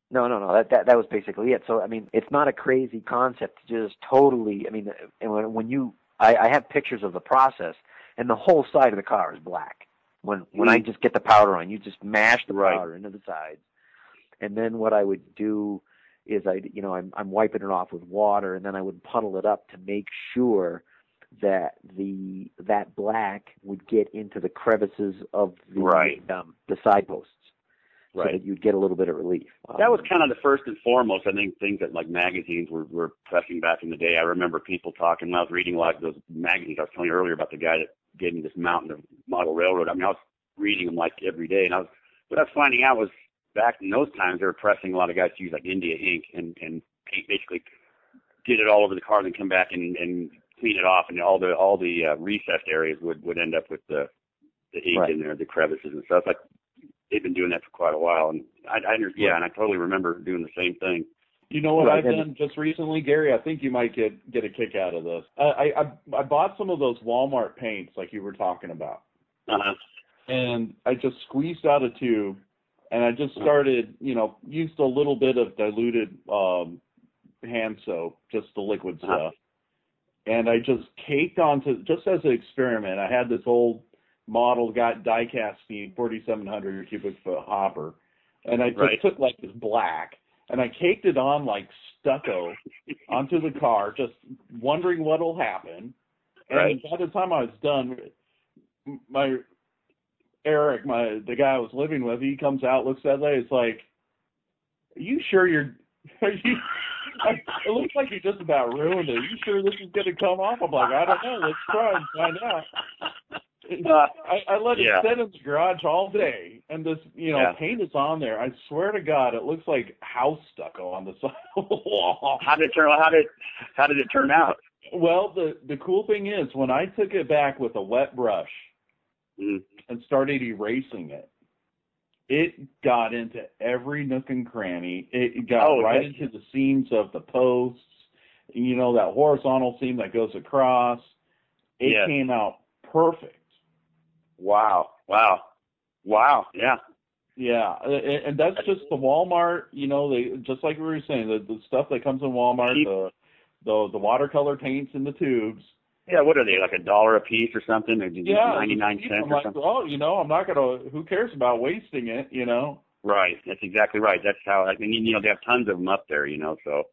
No. That was basically it. So, I mean, it's not a crazy concept to just totally – I mean, when you – I have pictures of the process, and the whole side of the car is black. When I just get the powder on, you just mash the powder into the sides. And then what I would do is I'm wiping it off with water, and then I would puddle it up to make sure – that that black would get into the crevices of the side posts, so that you'd get a little bit of relief. That was kind of the first and foremost, I think, things that like magazines were pressing back in the day. I remember people talking when I was reading a lot of those magazines. I was telling you earlier about the guy that gave me this mountain of Model Railroad. I mean, I was reading them like every day, and what I was finding out was back in those times they were pressing a lot of guys to use like India ink and paint, basically get it all over the car and then come back and clean it off, and all the recessed areas would end up with the ink in there, the crevices and stuff. Like they've been doing that for quite a while, and I totally remember doing the same thing. You know what I've done just recently, Gary? I think you might get a kick out of this. I bought some of those Walmart paints like you were talking about, and I just squeezed out a tube, and I just started, used a little bit of diluted hand soap, just the liquid stuff. And I just caked onto, just as an experiment, I had this old model got die-casting 4,700 cubic foot hopper, and I just took like this black, and I caked it on like stucco onto the car, just wondering what'll happen. And by the time I was done, Eric, the guy I was living with, he comes out, looks at it, it's like, Are you sure you're it looks like you just about ruined it. Are you sure this is going to come off? I'm like, I don't know. Let's try and find out. I let it sit in the garage all day, and this, paint is on there. I swear to God, it looks like house stucco on the side of the wall. How did it turn out? Well, the cool thing is when I took it back with a wet brush and started erasing it, it got into every nook and cranny. It got into the seams of the posts, that horizontal seam that goes across. It came out perfect. Wow. Yeah. Yeah. And that's just the Walmart, they just like we were saying, the stuff that comes in Walmart, the watercolor paints in the tubes. Yeah, what are they, like $1 a piece or something? Or 99 cents or something? Oh, I'm not going to, who cares about wasting it, Right, that's exactly right. That's how, they have tons of them up there, so.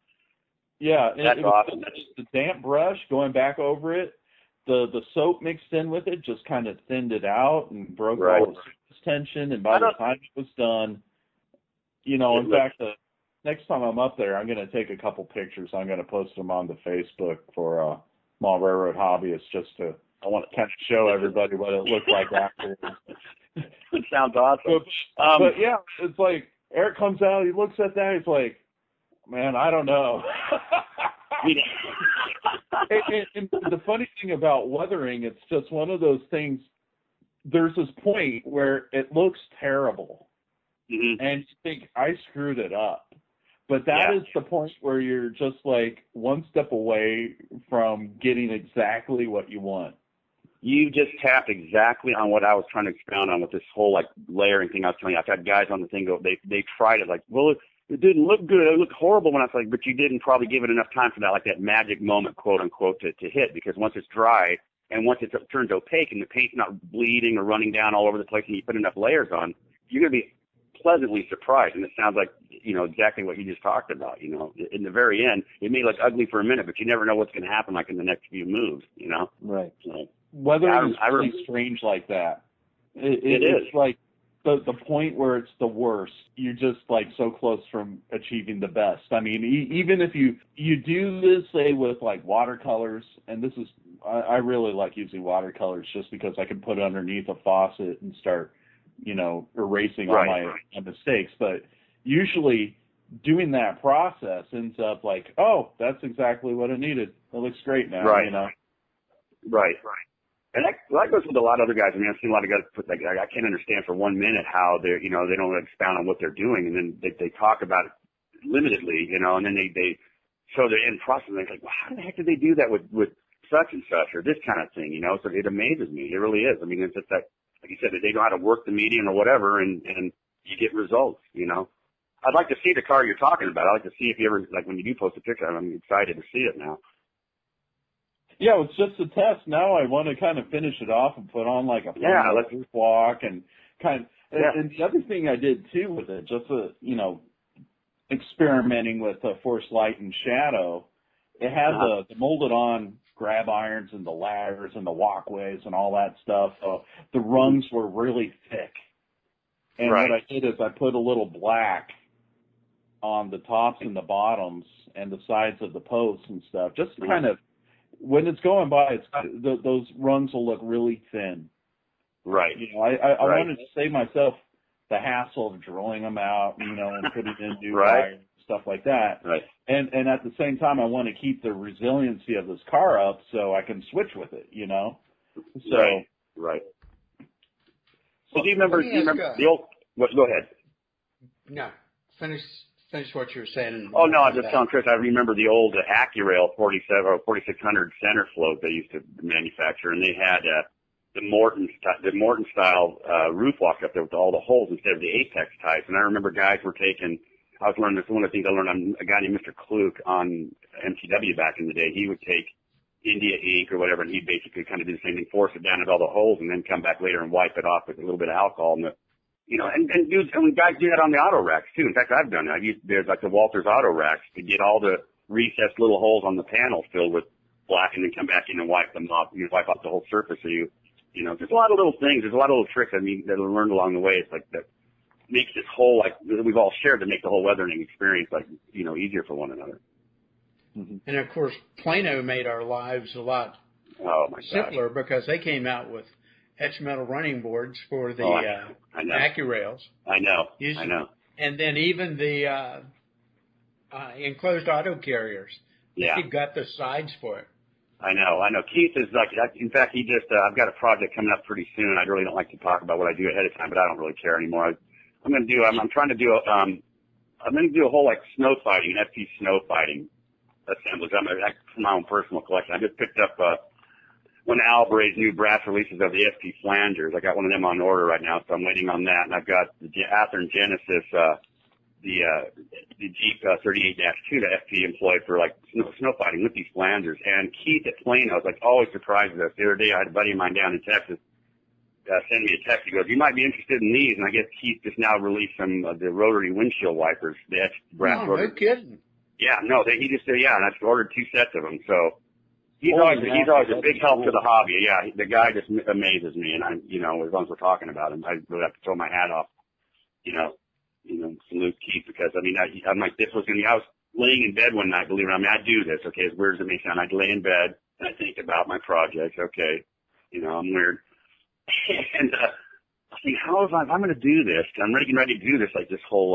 Yeah. That's awesome. The damp brush going back over it, the soap mixed in with it just kind of thinned it out and broke all the surface tension, and by the time it was done, in fact, the next time I'm up there, I'm going to take a couple pictures. I'm going to post them on the Facebook for, Small Railroad Hobbyist, just to I want to kind of show everybody what it looked like after. It sounds awesome. But yeah, it's like Eric comes out, he looks at that, he's like, man, I don't know. and the funny thing about weathering, it's just one of those things, there's this point where it looks terrible. Mm-hmm. And you think, I screwed it up. But that is the point where you're just like one step away from getting exactly what you want. You just tapped exactly on what I was trying to expound on with this whole like layering thing I was telling you. I've had guys on the thing go, they tried it like, well, it didn't look good. It looked horrible. When I was like, but you didn't probably give it enough time for that, like that magic moment, quote unquote, to hit. Because once it's dry and once it turns opaque and the paint's not bleeding or running down all over the place and you put enough layers on, you're going to be pleasantly surprised. And it sounds like exactly what you just talked about. In the very end, it may look ugly for a minute, but you never know what's going to happen, like in the next few moves. Right. So, weathering is really strange like that. It's like the point where it's the worst. You're just like so close from achieving the best. I mean, even if you do this, say with like watercolors, and this is I really like using watercolors just because I can put it underneath a faucet and start erasing all my mistakes. But usually doing that process ends up like, oh, that's exactly what I needed. It looks great now. Right. Right. And that goes with a lot of other guys. I mean, I've seen a lot of guys put like, I can't understand for 1 minute how they're, they don't expound on what they're doing. And then they talk about it limitedly, and then they show their end process. And they're like, well, how the heck did they do that with such and such or this kind of thing? So it amazes me. It really is. I mean, it's just that, like you said, they know how to work the medium or whatever, and you get results, I'd like to see the car you're talking about. I'd like to see if you ever, like when you do post a picture, I'm excited to see it now. Yeah, it's just a test. Now I want to kind of finish it off and put on like a walk and kind of, and the other thing I did too with it, just, experimenting with force light and shadow, it had the molded on grab irons and the ladders and the walkways and all that stuff. So the rungs were really thick. And what I did is I put a little black on the tops and the bottoms and the sides of the posts and stuff. Just to kind of, when it's going by, those rungs will look really thin. Right. I wanted to save myself the hassle of drilling them out, and putting in new wires. Stuff like that, and at the same time, I want to keep the resiliency of this car up so I can switch with it, So So do you remember the old? What, go ahead. No, finish what you were saying. Oh no, I was just telling Chris. I remember the old Accurail 47 or 4600 center float they used to manufacture, and they had the Morton style roof walk up there with all the holes instead of the apex types. And I remember guys were taking. I was learning this. One of the things I learned on a guy named Mr. Kluke on MTW back in the day. He would take India ink or whatever, and he'd basically kind of do the same thing, force it down at all the holes, and then come back later and wipe it off with a little bit of alcohol. And and guys do that on the auto racks too. In fact, I've done it. I've used there's like the Walters auto racks to get all the recessed little holes on the panel filled with black, and then come back in and wipe them off. You wipe off the whole surface. So there's a lot of little things. There's a lot of little tricks. I mean, that I learned along the way. It's like that. makes this whole, like, we've all shared to make the whole weathering experience, like, you know, easier for one another. Mm-hmm. And, of course, Plano made our lives a lot simpler because they came out with etched metal running boards for the AccuRails. I know. And then even the enclosed auto carriers. Yeah. You've got the sides for it. I know. Keith is like, in fact, he just, I've got a project coming up pretty soon. I really don't like to talk about what I do ahead of time, but I don't really care anymore. I'm going to do a whole, like, snow fighting, FP snow fighting assemblage. From my own personal collection. I just picked up, one of Al Bray's new brass releases of the FP flangers. I got one of them on order right now, so I'm waiting on that. And I've got the Athern Genesis, the Jeep 38-2 that FP employed for, like, snow fighting with these flangers. And Keith at Plano is, like, always surprises us. The other day I had a buddy of mine down in Texas send me a text. He goes, you might be interested in these. And I guess Keith just now released some of the rotary windshield wipers, the brass rotary. No kidding. Yeah, no, he just said, yeah, and I just ordered 2 sets of them. So he's always a big help to the hobby. Yeah, the guy just amazes me. And, as long as we're talking about him, I really have to throw my hat off, salute Keith, because I'm like, this was I was laying in bed one night, believe it or not. I do this, okay, as weird as it may sound. I'd lay in bed and I think about my projects, okay, I'm weird. And I think, how if I'm going to do this? I'm getting ready to do this, like this whole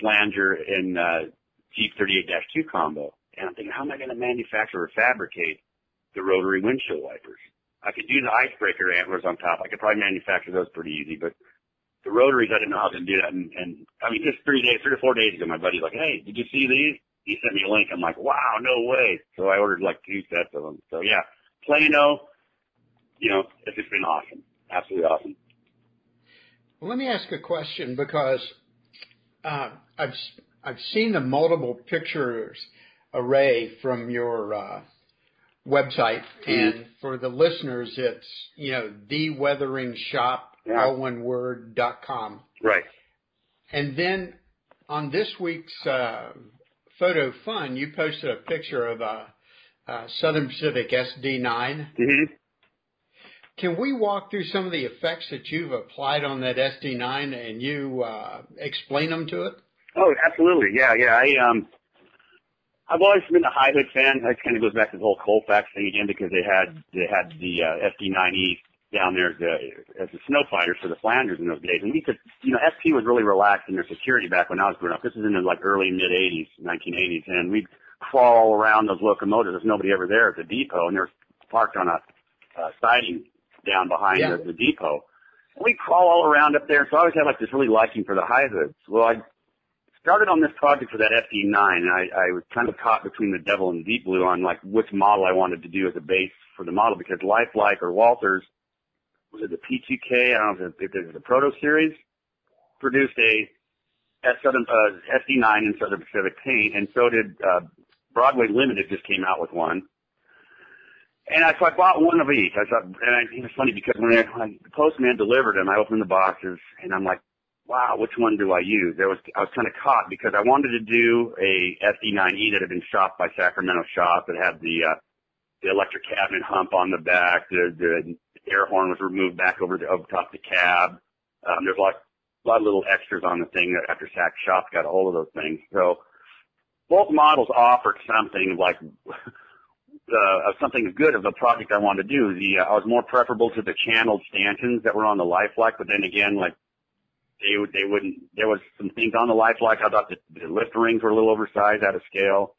flanger and Jeep 38-2 combo. And I'm thinking, how am I going to manufacture or fabricate the rotary windshield wipers? I could do the icebreaker antlers on top. I could probably manufacture those pretty easy, but the rotaries, I didn't know how to do that. And just 3 or 4 days ago, my buddy's like, hey, did you see these? He sent me a link. I'm like, wow, no way. So I ordered like 2 sets of them. So, yeah, Plano, it's just been awesome. Absolutely awesome. Well, let me ask a question because I've seen the multiple pictures array from your website. Mm-hmm. And for the listeners, it's, theweatheringshop.com. Yeah. alloneword.com. Right. And then on this week's photo fun, you posted a picture of a Southern Pacific SD9. Mm-hmm. Can we walk through some of the effects that you've applied on that SD9 and you explain them to it? Oh, absolutely. Yeah. I've always been a high hood fan. That kind of goes back to the whole Colfax thing again because they had the SD9E down there as a snow fighter for the flangers in those days. And we could, FP was really relaxed in their security back when I was growing up. This is in the like early mid-80s, 1980s. And we'd crawl around those locomotives. There's nobody ever there at the depot. And they're parked on a siding down behind the depot. And we'd crawl all around up there. So I always had like this really liking for the high hoods. Well, I started on this project for that FD9. And I was kind of caught between the devil and the deep blue on like which model I wanted to do as a base for the model because Lifelike or Walters, was it the P2K? I don't know if it was the Proto Series. Produced a SD9 in Southern Pacific paint, and so did Broadway Limited. Just came out with one, and so I bought one of each. It was funny because when the postman delivered them, I opened the boxes, and I'm like, "Wow, which one do I use?" I was kind of caught because I wanted to do a SD9E that had been shopped by Sacramento Shop. It had the electric cabinet hump on the back. The air horn was removed back over top the cab. There's a lot of little extras on the thing after Sack Shop got a hold of those things. So both models offered something like something good of the project I wanted to do. I was more preferable to the channeled stanchions that were on the Lifelike, but then again, like they wouldn't. There was some things on the Lifelike. I thought the lift rings were a little oversized, out of scale.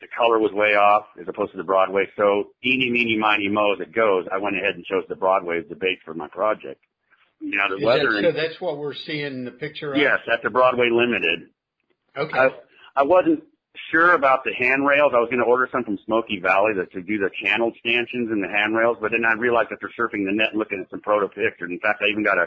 The color was way off as opposed to the Broadway. So, eeny, meeny, miny, mo, as it goes, I went ahead and chose the Broadway as the base for my project. Now, the weathering. So that's what we're seeing in the picture of? Yes, that's the Broadway Limited. Okay. I wasn't sure about the handrails. I was going to order some from Smoky Valley to do the channeled stanchions and the handrails, but then I realized that they're surfing the net and looking at some proto pictures. In fact, I even got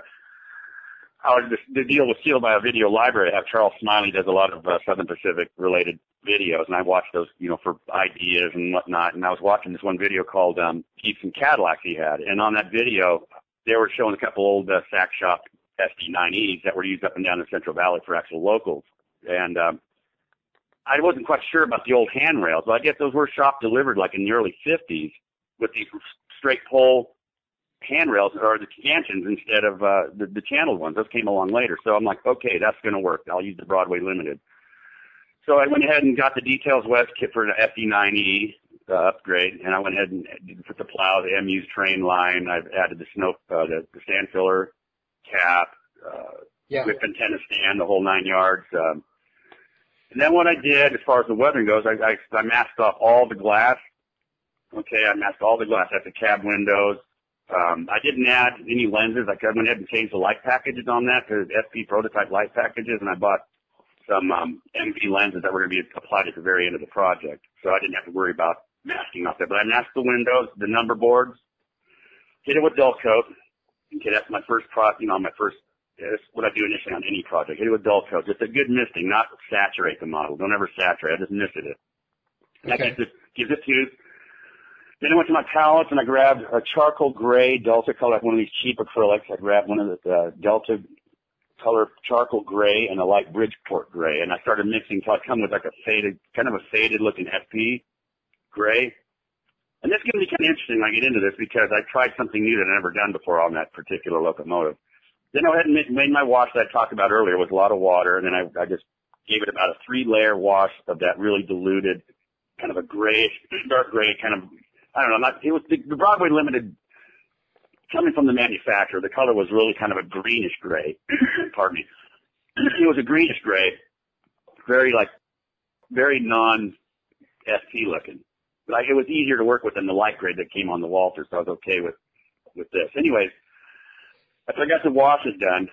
the deal was sealed by a video library. I have Charles Smiley does a lot of Southern Pacific related videos, and I watch those, for ideas and whatnot. And I was watching this one video called "Keeps and Cadillacs" he had, and on that video they were showing a couple old Sack Shop SD9Es that were used up and down the Central Valley for actual locals. And I wasn't quite sure about the old handrails, but I guess those were shop delivered like in the early '50s with these straight pole handrails or the stanchions instead of the channeled ones. Those came along later. So I'm like, okay, that's going to work. I'll use the Broadway Limited. So I went ahead and got the details west kit for an FD9E upgrade, and I went ahead and put the plow, the MU's train line. I've added the snow, the sand filler cap, whip antenna stand, the whole 9 yards. And then what I did as far as the weathering goes, I masked off all the glass. Okay, I masked all the glass at the cab windows. I didn't add any lenses. I went ahead and changed the light packages on that to FP prototype light packages, and I bought some MV lenses that were going to be applied at the very end of the project. So I didn't have to worry about masking off that. But I masked the windows, the number boards, did it with dull coat. Okay, that's my first product, you know, my first, that's what I do initially on any project. Hit it with dull coat. Just a good misting, not saturate the model. Don't ever saturate. I just misted it. And okay. That gives it to. Then I went to my palettes and I grabbed a charcoal gray Delta color, like one of these cheap acrylics. I grabbed one of the Delta color charcoal gray and a light Bridgeport gray. And I started mixing until I come with like a faded, kind of a faded looking FP gray. And this is going to be kind of interesting when I get into this because I tried something new that I'd never done before on that particular locomotive. Then I went ahead and made my wash that I talked about earlier with a lot of water, and then I just gave it about a 3-layer wash of that really diluted, kind of a grayish, dark gray, kind of, I don't know, it was the Broadway Limited, coming from the manufacturer, the color was really kind of a greenish gray, pardon me. It was a greenish gray, very non-FP looking. Like, it was easier to work with than the light gray that came on the Walter, so I was okay with this. Anyways, after I got the washes done,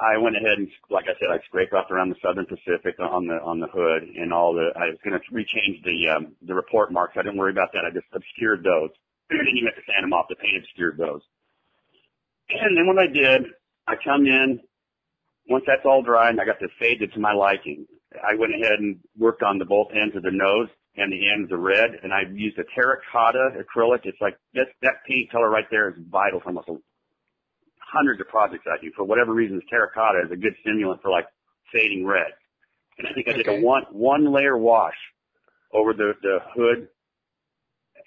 I went ahead and, like I said, I scraped off around the Southern Pacific on the hood and all the. I was going to rechange the report marks. I didn't worry about that. I just obscured those. I didn't even have to sand them off. The paint obscured those. And then what I did, I come in. Once that's all dry and I got this faded to my liking, I went ahead and worked on the both ends of the nose and the end of the red. And I used a terracotta acrylic. It's like that paint color right there is vital for almost hundreds of projects I do. For whatever reason, terracotta is a good stimulant for like fading red. And I think I did a one layer wash over the hood.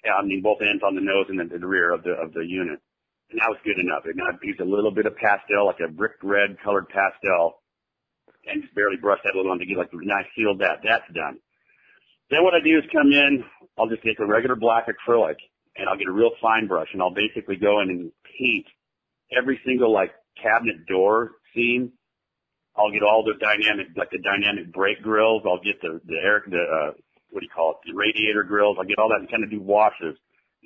I mean, both ends on the nose and then the rear of the unit. And that was good enough. And I used a little bit of pastel, like a brick red colored pastel, and just barely brushed that a little on to get like, and I sealed that. That's done. Then what I do is come in, I'll just take a regular black acrylic and I'll get a real fine brush and I'll basically go in and paint every single like cabinet door seam. I'll get all the dynamic, like the dynamic brake grills. I'll get the radiator grills. I'll get all that and kind of do washes,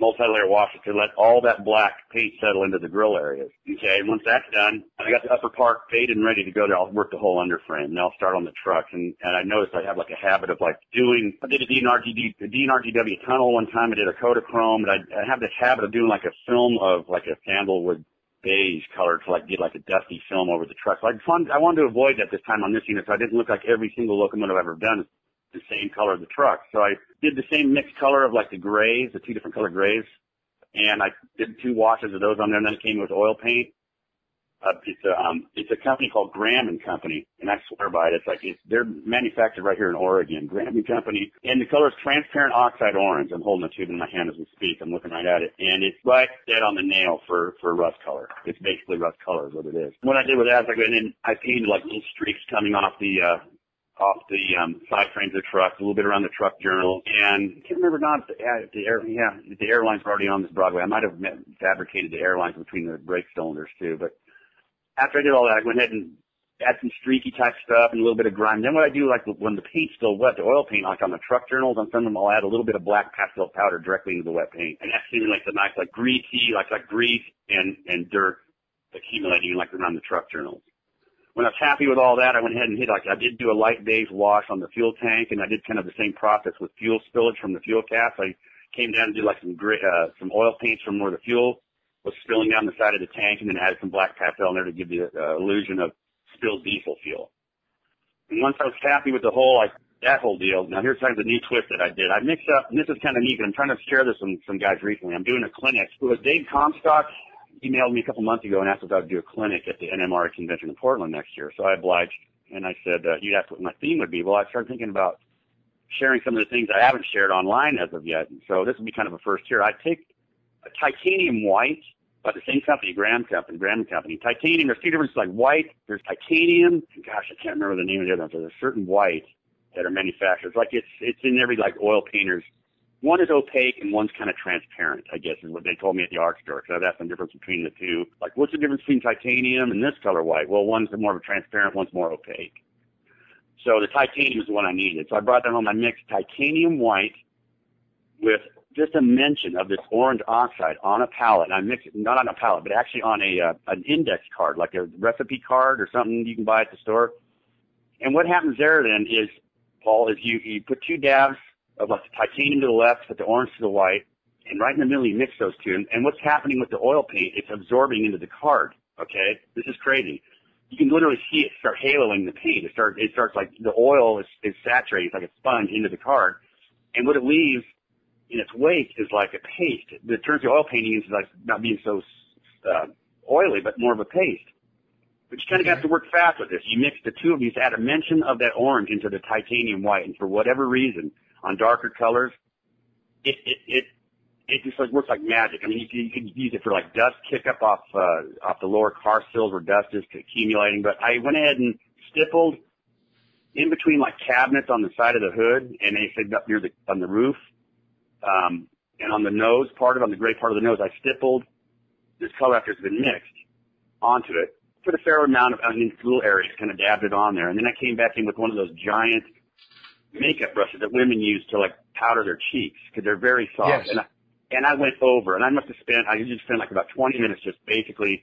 multi-layer washes to let all that black paint settle into the grill areas. Okay, and once that's done, I got the upper part faded and ready to go. There, I'll work the whole underframe, and I'll start on the truck. And I noticed I have like a habit of like doing. I did a DNRGW tunnel one time. I did a Kodachrome, and I have this habit of doing like a film of like a sandalwood beige color to like get like a dusty film over the truck. So I wanted to avoid that this time on this unit, so I didn't look like every single locomotive I've ever done the same color of the truck. So I did the same mixed color of like the grays, the two different color grays, and I did 2 washes of those on there, and then it came with oil paint. It's a company called Graham and Company, and I swear by it. It's like they're manufactured right here in Oregon, Graham and Company, and the color is transparent oxide orange. I'm holding a tube in my hand as we speak. I'm looking right at it, and it's right dead on the nail for rust color. It's basically rust color is what it is. What I did with that is I went in, I painted like little streaks coming off the side frames of the truck, a little bit around the truck journal, and I can't remember the airlines were already on this Broadway. I might have fabricated the airlines between the brake cylinders too, but after I did all that, I went ahead and add some streaky type stuff and a little bit of grime. Then what I do, like when the paint's still wet, the oil paint, like on the truck journals, on some of them I'll add a little bit of black pastel powder directly into the wet paint, and that stimulates a nice like greasy, like grease and dirt accumulating like around the truck journals. When I was happy with all that, I went ahead and I did do a light beige wash on the fuel tank, and I did kind of the same process with fuel spillage from the fuel caps. I came down and did like some oil paints from where the fuel was spilling down the side of the tank, and then added some black pastel in there to give the illusion of spilled diesel fuel. And once I was happy with the whole, that whole deal, now here's kind of the new twist that I did. I mixed up, and this is kind of neat, and I'm trying to share this with some guys recently. I'm doing a clinic. It was Dave Comstock. Emailed me a couple months ago and asked if I would do a clinic at the NMRA convention in Portland next year. So I obliged, and I said, you asked what my theme would be. Well, I started thinking about sharing some of the things I haven't shared online as of yet. So this will be kind of a first year. I take a titanium white by the same company, Graham and Company. Titanium, there's two different, like white, there's titanium, gosh, I can't remember the name of the other one, but there's certain white that are manufactured. Like it's in every like oil painters. One is opaque and one's kind of transparent, I guess, is what they told me at the art store. Because I've asked them the difference between the two. Like, what's the difference between titanium and this color white? Well, one's more of a transparent, one's more opaque. So the titanium is the one I needed. So I brought that home. I mixed titanium white with just a mention of this orange oxide on a palette. And I mixed it, not on a palette, but actually on an index card, like a recipe card or something you can buy at the store. And what happens there then is, Paul, is you put two dabs of titanium to the left, put the orange to the white, and right in the middle you mix those two. And what's happening with the oil paint, it's absorbing into the card, okay? This is crazy. You can literally see it start haloing the paint. It starts like the oil is saturating, it's like a sponge into the card. And what it leaves in its wake is like a paste that turns the oil painting into like not being so oily, but more of a paste. But you kind of have to work fast with this. You mix the two of these, add a mention of that orange into the titanium white, and for whatever reason, on darker colors, it just like works like magic. I mean, you could use it for like dust kick up off the lower car sills where dust is accumulating. But I went ahead and stippled in between like cabinets on the side of the hood, and they said up near on the roof, and on the nose part of it, on the gray part of the nose, I stippled this color after it's been mixed onto it. Put a fair amount of in little areas, kind of dabbed it on there, and then I came back in with one of those giant makeup brushes that women use to like powder their cheeks because they're very soft. Yes. And I went over, and I usually spend like about 20 minutes just basically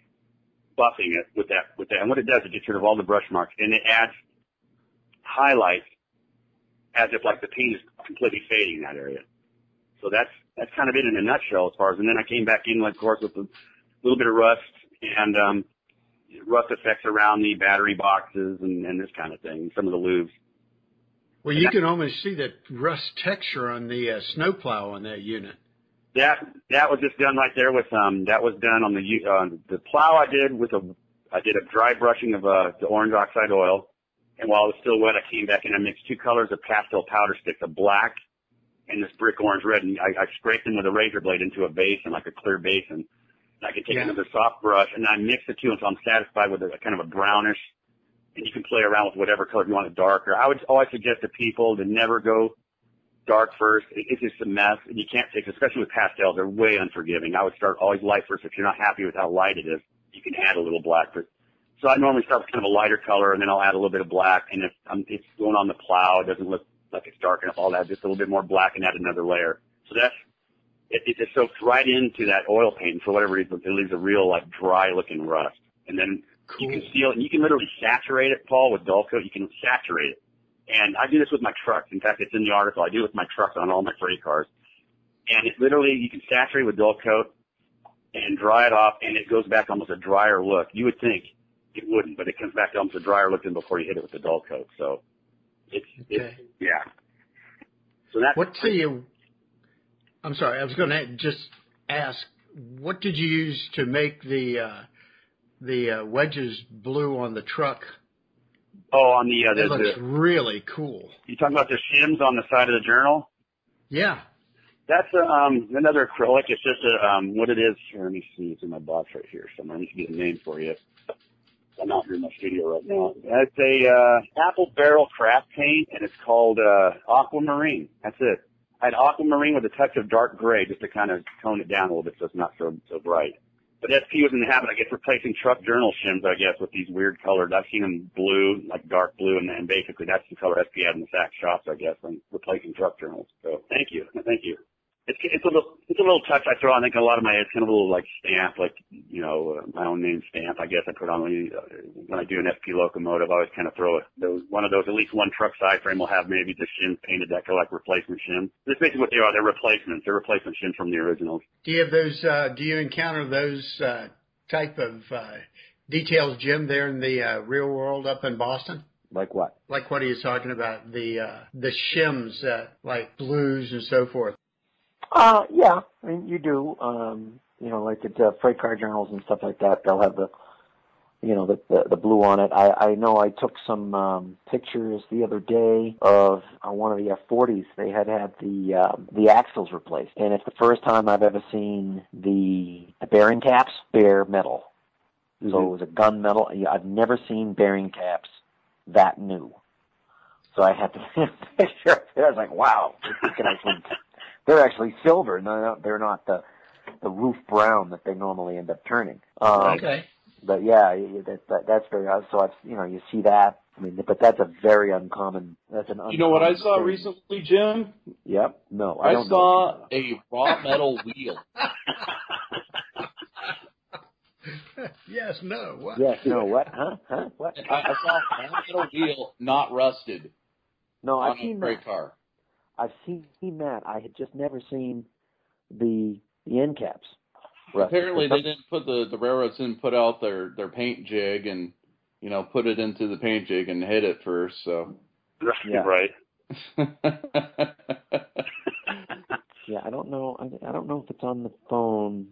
buffing it with that. And what it does, it gets rid of all the brush marks, and it adds highlights as if like the paint is completely fading in that area. So that's kind of it in a nutshell as far as. And then I came back in, of course, with a little bit of rust and rust effects around the battery boxes and this kind of thing, some of the lubes. Well, you can almost see that rust texture on the snowplow on that unit. That was just done right there with that was done on the plow. I did a dry brushing of the orange oxide oil, and while it was still wet, I came back and I mixed two colors of pastel powder sticks, a black and this brick orange red, and I scraped them with a razor blade into a basin, like a clear basin. And I could take another soft brush and I mix the two until I'm satisfied with a kind of a brownish. And you can play around with whatever color you want it darker. I would always suggest to people to never go dark first. It's just a mess, and you can't fix it, especially with pastels. They're way unforgiving. I would start always light first. If you're not happy with how light it is, you can add a little black. So I normally start with kind of a lighter color, and then I'll add a little bit of black. And if it's going on the plow, it doesn't look like it's dark enough, I'll add just a little bit more black and add another layer. So it just soaks right into that oil paint. For whatever reason, it leaves a real, like, dry-looking rust. And then you can seal it, and you can literally saturate it, Paul, with dull coat. You can saturate it. And I do this with my trucks. In fact, it's in the article. I do it with my trucks on all my freight cars. And it literally, you can saturate with dull coat and dry it off, and it goes back almost a drier look. You would think it wouldn't, but it comes back to almost a drier look than before you hit it with the dull coat. So it's yeah. So that's I'm sorry, I was going to just ask, what did you use to make the wedges blue on the truck? Oh, on the other. It looks really cool. You talking about the shims on the side of the journal? Yeah. That's another acrylic. It's just what it is. Here, let me see. It's in my box right here somewhere. I need to get a name for you. I'm out here in my studio right now. That's a apple barrel craft paint, and it's called Aquamarine. That's it. I had Aquamarine with a touch of dark gray just to kind of tone it down a little bit so it's not so bright. But FP was in the habit, I guess, replacing truck journal shims, I guess, with these weird colors. I've seen them blue, like dark blue, and basically that's the color FP had in the Sack shops, I guess, when replacing truck journals. So thank you. It's a little touch I throw on. I think a lot of my, it's kind of a little like stamp, like, you know, my own name stamp, I guess, I put on when I do an FP locomotive. I always kind of throw one of those, at least one truck side frame will have maybe the shims painted that color, like replacement shims. That's basically what they are. They're replacements. They're replacement shims from the originals. Do you have those, do you encounter those type of details, Jim, there in the real world up in Boston? Like what? Like what are you talking about? The shims, like blues and so forth. Yeah, I mean, you do, you know, like at freight car journals and stuff like that, they'll have the you know, the blue on it. I know I took some pictures the other day of one of the F40s. They had the axles replaced, and it's the first time I've ever seen the bearing caps bare metal. Mm-hmm. So it was a gun metal. I've never seen bearing caps that new. So I had to picture up there. I was like, wow, they're actually silver. No, they're not the roof brown that they normally end up turning. Okay. But yeah, that's very odd. So you see that. I mean, but that's a very uncommon. That's an. You know what I saw recently, Jim? Yep. No, I don't saw a raw metal wheel. Yes. No. What? Yes. No. What? Huh? What? I saw a raw metal wheel not rusted. No, I've seen that. Car. I've seen that. I had just never seen the end caps. Right. Apparently they didn't put the railroads didn't put out their paint jig and, you know, put it into the paint jig and hit it first, so. Yeah. Right. Yeah, I don't know. I don't know if it's on the phone.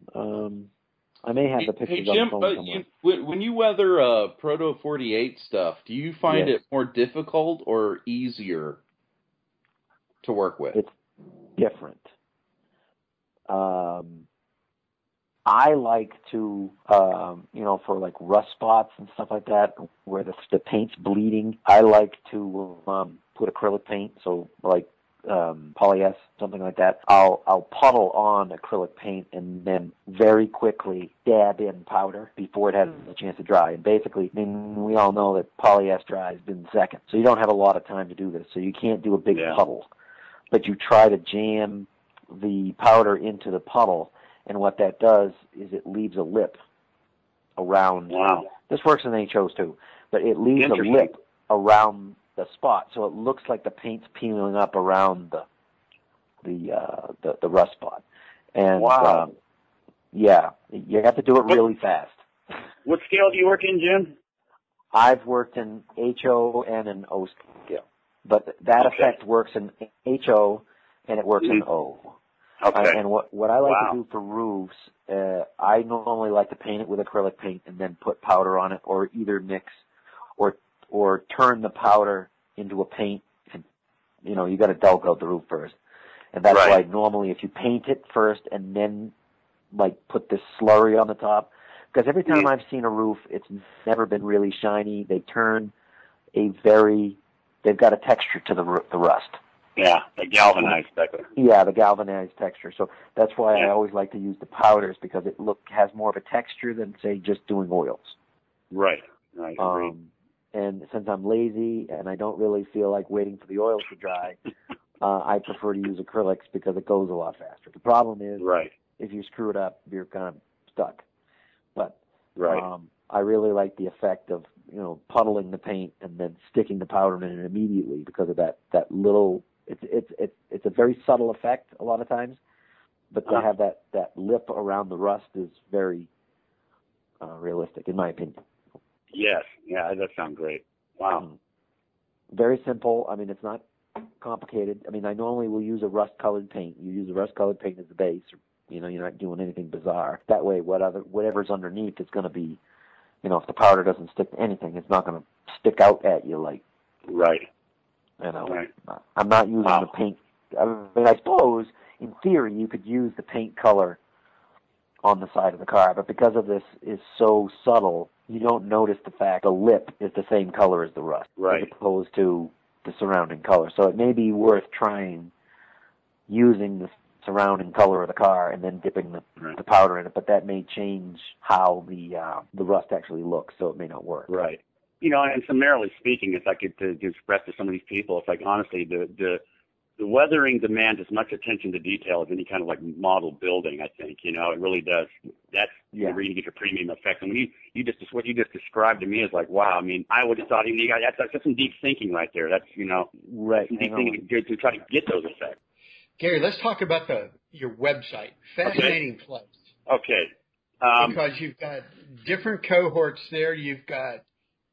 I may have the pictures on the phone somewhere. When you weather Proto 48 stuff, do you find it more difficult or easier to work with? It's different. I like to, for like rust spots and stuff like that, where the paint's bleeding, I like to put acrylic paint, so like polyester, something like that. I'll puddle on acrylic paint and then very quickly dab in powder before it has a chance to dry. And basically, I mean, we all know that polyester dries in seconds, so you don't have a lot of time to do this. So you can't do a big puddle, but you try to jam the powder into the puddle. And what that does is it leaves a lip around. Wow. This works in HOs too, but it leaves a lip around the spot, so it looks like the paint's peeling up around the rust spot. And wow. You have to do it really fast. What scale do you work in, Jim? I've worked in HO and an O scale, but that effect works in HO and it works in O. Okay. And what I like to do for roofs, I normally like to paint it with acrylic paint and then put powder on it, or either mix, or turn the powder into a paint. And, you know, you got to dull coat the roof first, and that's why normally if you paint it first and then like put this slurry on the top, because every time I've seen a roof, it's never been really shiny. They turn they've got a texture to the rust. Yeah, the galvanized texture. Yeah, the galvanized texture. So that's why I always like to use the powders, because it has more of a texture than, say, just doing oils. Right. I agree. And since I'm lazy and I don't really feel like waiting for the oils to dry, I prefer to use acrylics because it goes a lot faster. The problem is if you screw it up, you're kind of stuck. But I really like the effect of, you know, puddling the paint and then sticking the powder in it immediately because of that little... It's a very subtle effect a lot of times, but to have that lip around the rust is very realistic, in my opinion. Yes. Yeah, that sounds great. Wow. Very simple. I mean, it's not complicated. I mean, I normally will use a rust-colored paint. You use a rust-colored paint as the base. You know, you're not doing anything bizarre. That way, whatever's underneath is going to be, you know, if the powder doesn't stick to anything, it's not going to stick out at you like. Right. You know, I'm not using the paint. I mean, I suppose, in theory, you could use the paint color on the side of the car, but because of this is so subtle, you don't notice the fact the lip is the same color as the rust, as opposed to the surrounding color. So it may be worth trying using the surrounding color of the car and then dipping the powder in it, but that may change how the rust actually looks, so it may not work. Right. You know, and summarily speaking, if I could to express to some of these people, it's like, honestly, the weathering demands as much attention to detail as any kind of like model building, I think. You know, it really does. That's where you get your premium effect. And when what you just described to me is like, wow, I mean, I would have thought, that's some deep thinking right there. That's, you know, some deep thinking to try to get those effects. Gary, let's talk about your website. Fascinating place. Okay. Because you've got different cohorts there. You've got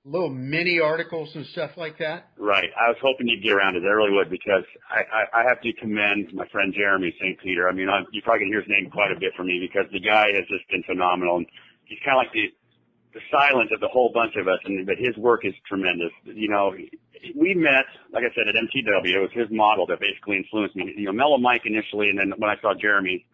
little mini articles and stuff like that? Right. I was hoping you'd get around to it. I really would, because I have to commend my friend Jeremy St. Peter. I mean, you're probably going to hear his name quite a bit from me because the guy has just been phenomenal. And he's kind of like the silence of the whole bunch of us, but his work is tremendous. You know, we met, like I said, at MTW. It was his model that basically influenced me. You know, Mellow Mike initially, and then when I saw Jeremy,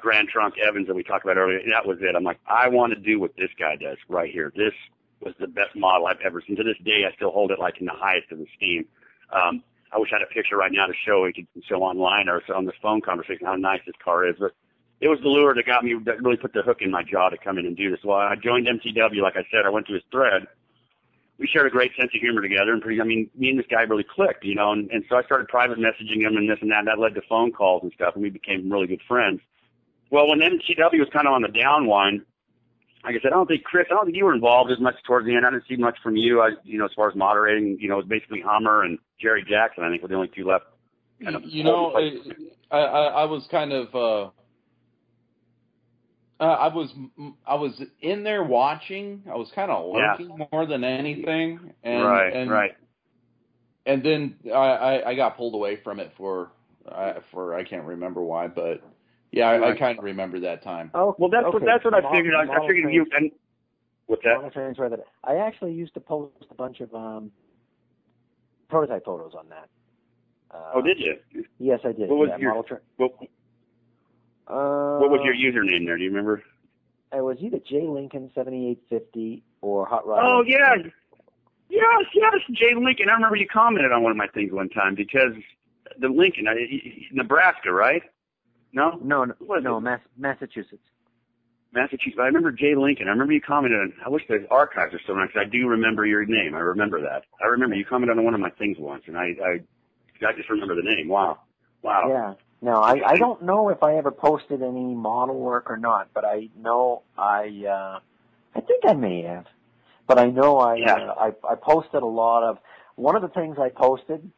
Grand Trunk, Evans that we talked about earlier, that was it. I'm like, I want to do what this guy does right here. This was the best model I've ever seen. To this day, I still hold it like in the highest of esteem. I wish I had a picture right now to show it, so online or so on this phone conversation, how nice this car is. But it was the lure that got me, that really put the hook in my jaw to come in and do this. Well, I joined MTW, like I said. I went to his thread. We shared a great sense of humor together, and I mean, me and this guy really clicked, you know. And so I started private messaging him and this and that, and that led to phone calls and stuff, and we became really good friends. Well, when MTW was kind of on the downwind, like I said, I don't think you were involved as much towards the end. I didn't see much from you. As far as moderating, it was basically Hummer and Jerry Jackson, I think, were the only two left. I was kind of, I was in there watching. I was kind of lurking more than anything. And then I got pulled away from it for I can't remember why, but. Yeah, I kind of remember that time. Oh, well, that's what I figured. I figured you and what's that? I actually used to post a bunch of prototype photos on that. Oh, did you? Yes, I did. What was your username there? Do you remember? It was either J Lincoln 7850 or Hot Rod. Oh yeah, yes, J Lincoln. I remember you commented on one of my things one time because the Lincoln, Nebraska, right? No, Massachusetts. Massachusetts. I remember Jay Lincoln. I remember you commented on, I wish the archives are still around because I do remember your name. I remember that. I remember you commented on one of my things once, and I just remember the name. Wow. Yeah. No, I don't know if I ever posted any model work or not, but I know I think I may have. But I know I posted a lot of, one of the things I posted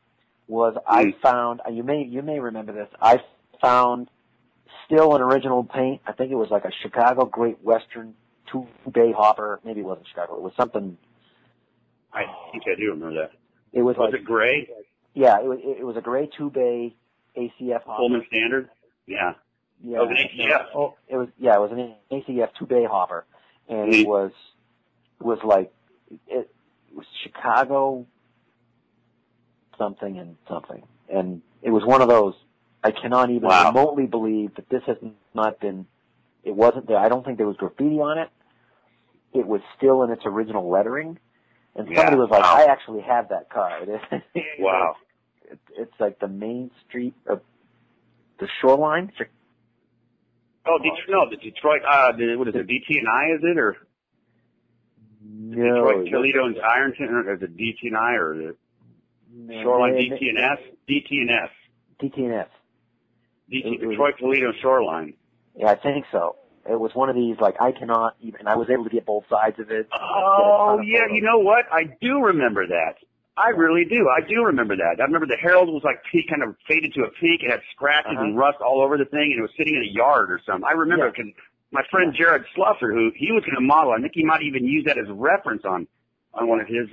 was I found, you may remember this, I found still an original paint. I think it was like a Chicago Great Western 2-bay hopper. Maybe it wasn't Chicago. It was something. I think I do remember that. It was like, it gray? Yeah, it was a gray 2-bay ACF hopper. Pullman Standard? Yeah. It was an ACF. It was an ACF 2-bay hopper. And it was like, it was Chicago something and something. And it was one of those. I cannot even remotely believe that this has not been, it wasn't there. I don't think there was graffiti on it. It was still in its original lettering. And somebody was like, I actually have that car. Wow. It's like the main street of the shoreline. Oh, the Detroit, what is it, DT&I is it? Or no, Detroit, Toledo, and Ironton, or the DT&I, or the shoreline DT&S? DT&S. DT&S. Detroit, Toledo, Shoreline. Yeah, I think so. It was one of these, like, I cannot even, and I was able to get both sides of it. Oh, yeah, you know what? I do remember that. I really do. I do remember that. I remember the Herald was, like, kind of faded to a pink. It had scratches and rust all over the thing, and it was sitting in a yard or something. I remember because my friend Jared Sluffer, he was going to model, I think he might even use that as reference on one of his,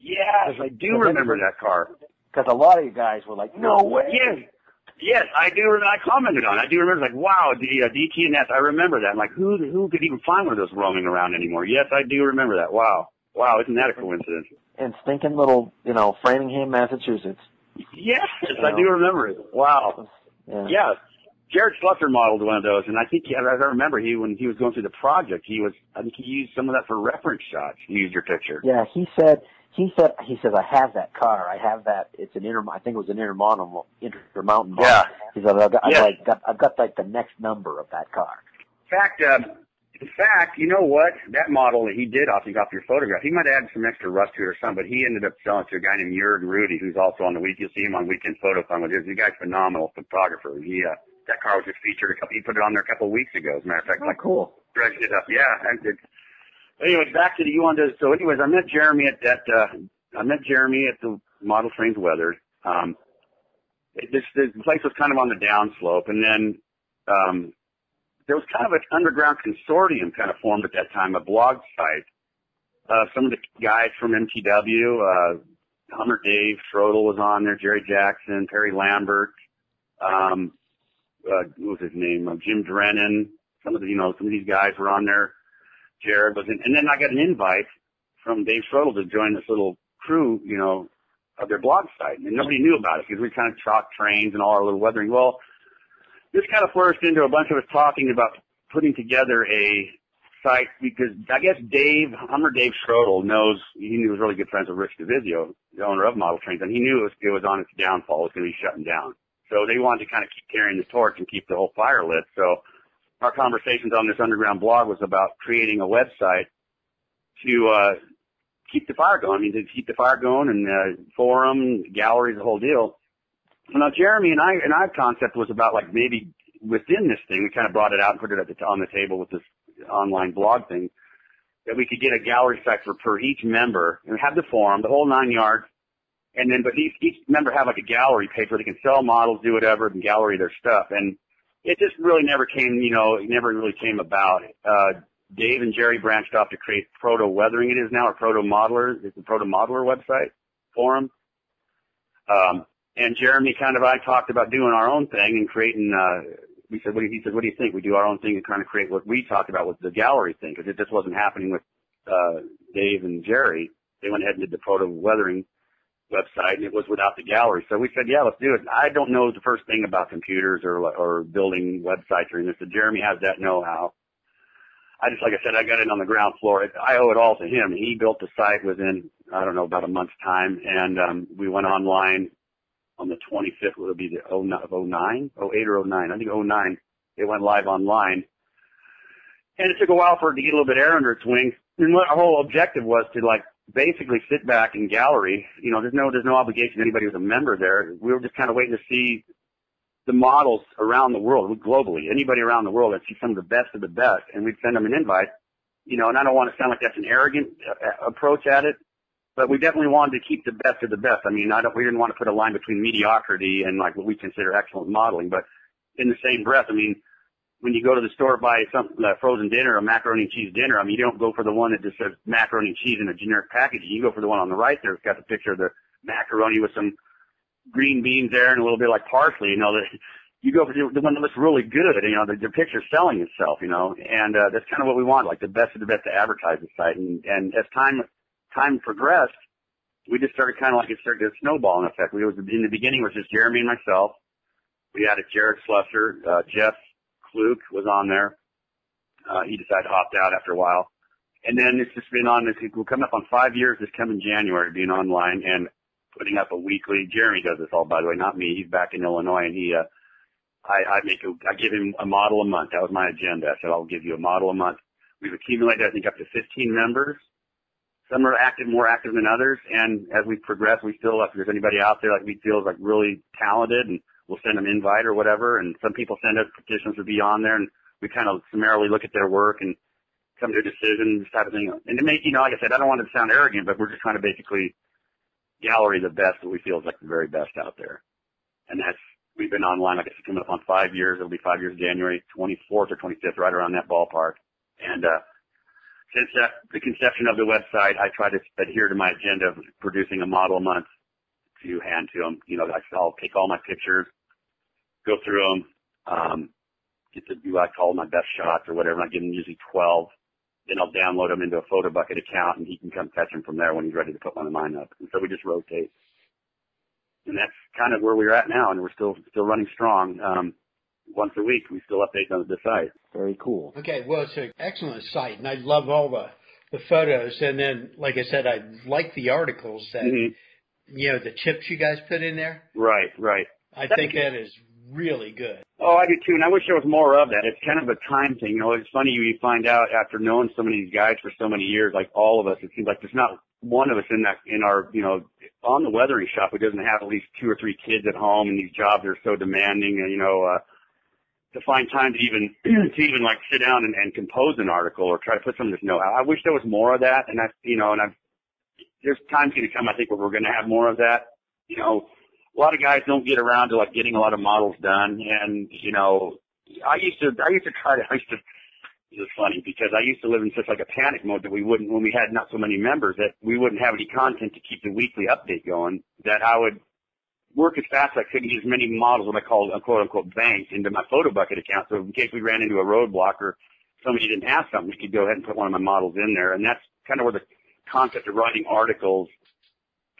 yes, I do remember that car. Because a lot of you guys were like, no way. Yes, I do. I commented on it. I do remember, like, wow, the DT&S. I remember that. I'm like, who could even find one of those roaming around anymore? Yes, I do remember that. Wow, isn't that a coincidence? And stinking little, Framingham, Massachusetts. Yes, I do remember it. Wow. Yeah. Jared Sluffer modeled one of those, and I think, as I remember, when he was going through the project, I think he used some of that for reference shots. He used your picture. Yeah, he says, I have that car. I have that. It's an intermountain model. Yeah. He said, I've got like the next number of that car. In fact, you know what? That model that he did off your photograph, he might add some extra rust to it or something, but he ended up selling it to a guy named Jürgen Rudy, who's also on the week. You'll see him on Weekend Photo Fun with his. The guy's a phenomenal photographer. That car was just featured he put it on there a couple of weeks ago, as a matter of fact. Cool. Dredged it up. Yeah. Anyway, back to you on this. So anyways, I met Jeremy at the Model Trains Weathered. This place was kind of on the downslope, and then, there was kind of an underground consortium kind of formed at that time, a blog site. Some of the guys from MTW, Hummer Dave Schrodel was on there, Jerry Jackson, Perry Lambert, what was his name? Jim Drennan. Some of these guys were on there. Jared was in, and then I got an invite from Dave Schroedel to join this little crew, you know, of their blog site, and nobody knew about it because we kind of chalked trains and all our little weathering. Well, this kind of flourished into a bunch of us talking about putting together a site because I guess Dave Schroedel he was really good friends with Rich Davideo, the owner of Model Trains, and he knew it was on its downfall. It was going to be shutting down. So they wanted to kind of keep carrying the torch and keep the whole fire lit. So our conversations on this underground blog was about creating a website to keep the fire going. I mean, to keep the fire going and forum, galleries, the whole deal. So now Jeremy and our concept was about like maybe within this thing, we kind of brought it out and put it on the table with this online blog thing, that we could get a gallery site for each member and have the forum, the whole 9 yards. And then, but each member have like a gallery page where they can sell models, do whatever, and gallery their stuff. And it just really never came, you know, it never really came about. Dave and Jerry branched off to create Proto Weathering. It is now a Proto Modeler. It's a Proto Modeler website forum. And Jeremy kind of I talked about doing our own thing and creating. He said, "What do you think? We do our own thing and kind of create what we talked about with the gallery thing because it just wasn't happening with Dave and Jerry. They went ahead and did the Proto Weathering website, and it was without the gallery. So we said, yeah, let's do it. I don't know the first thing about computers or building websites or anything. So Jeremy has that know-how. Like I said, I got it on the ground floor. I owe it all to him. He built the site within, I don't know, about a month's time, and we went online on the 25th. It'll be the 09, 08 or 09. I think 09. It went live online, and it took a while for it to get a little bit air under its wings. And what our whole objective was to, like, basically sit back in gallery. You know, there's no obligation to anybody who's a member there. We were just kind of waiting to see the models around the world, globally, anybody around the world that sees some of the best, and we'd send them an invite. You know, and I don't want to sound like that's an arrogant approach at it, but we definitely wanted to keep the best of the best. I mean, we didn't want to put a line between mediocrity and, like, what we consider excellent modeling, but in the same breath, I mean, when you go to the store buy something, frozen dinner, a macaroni and cheese dinner, I mean, you don't go for the one that just says macaroni and cheese in a generic package. You go for the one on the right there. It's got the picture of the macaroni with some green beans there and a little bit like parsley. You know, you go for the one that looks really good. You know, the picture's selling itself, you know, and that's kind of what we want, like the best of the best to advertise the site. And as time progressed, we just started kind of like it started to snowball in effect. In the beginning, it was just Jeremy and myself. We added Jared Slusser, Jeff Luke was on there. He decided to opt out after a while. And then it's just been on this. We're coming up on 5 years this coming January being online and putting up a weekly. Jeremy does this all, by the way, not me. He's back in Illinois, and he, I give him a model a month. That was my agenda. I said, I'll give you a model a month. We've accumulated, I think, up to 15 members. Some are active, more active than others. And as we progress, we still, if there's anybody out there like we feel is like really talented and we'll send them an invite or whatever, and some people send us petitions to be on there, and we kind of summarily look at their work and come to a decision, this type of thing. And to make, you know, like I said, I don't want it to sound arrogant, but we're just trying to basically gallery the best that we feel is like the very best out there. And we've been online, like I said, coming up on 5 years. It'll be 5 years January 24th or 25th, right around that ballpark. And since the conception of the website, I try to adhere to my agenda of producing a model a month to hand to them. You know, I'll take all my pictures, go through them, get to do what I call my best shots or whatever. I give them usually 12. Then I'll download them into a photo bucket account, and he can come catch them from there when he's ready to put one of mine up. And so we just rotate. And that's kind of where we're at now, and we're still running strong. Once a week, we still update on the site. Very cool. Okay, well, it's an excellent site, and I love all the photos. And then, like I said, I like the articles that, you know, the tips you guys put in there. Right. I think that is really good. Oh, I do too, and I wish there was more of that. It's kind of a time thing. You know, it's funny you find out after knowing so many of these guys for so many years, like all of us, it seems like there's not one of us in our, you know, on the weathering shop who doesn't have at least 2 or 3 kids at home, and these jobs are so demanding, you know, to find time to even, like sit down and compose an article or try to put some of this know-how. I wish there was more of that, and there's time's going to come, I think, where we're going to have more of that. You know, a lot of guys don't get around to like getting a lot of models done, and you know, it was funny because I used to live in such like a panic mode that when we had not so many members, that we wouldn't have any content to keep the weekly update going. That I would work as fast as I could and get as many models, what I call quote unquote banks, into my photo bucket account. So in case we ran into a roadblock or somebody didn't have something, you could go ahead and put one of my models in there. And that's kind of where the concept of writing articles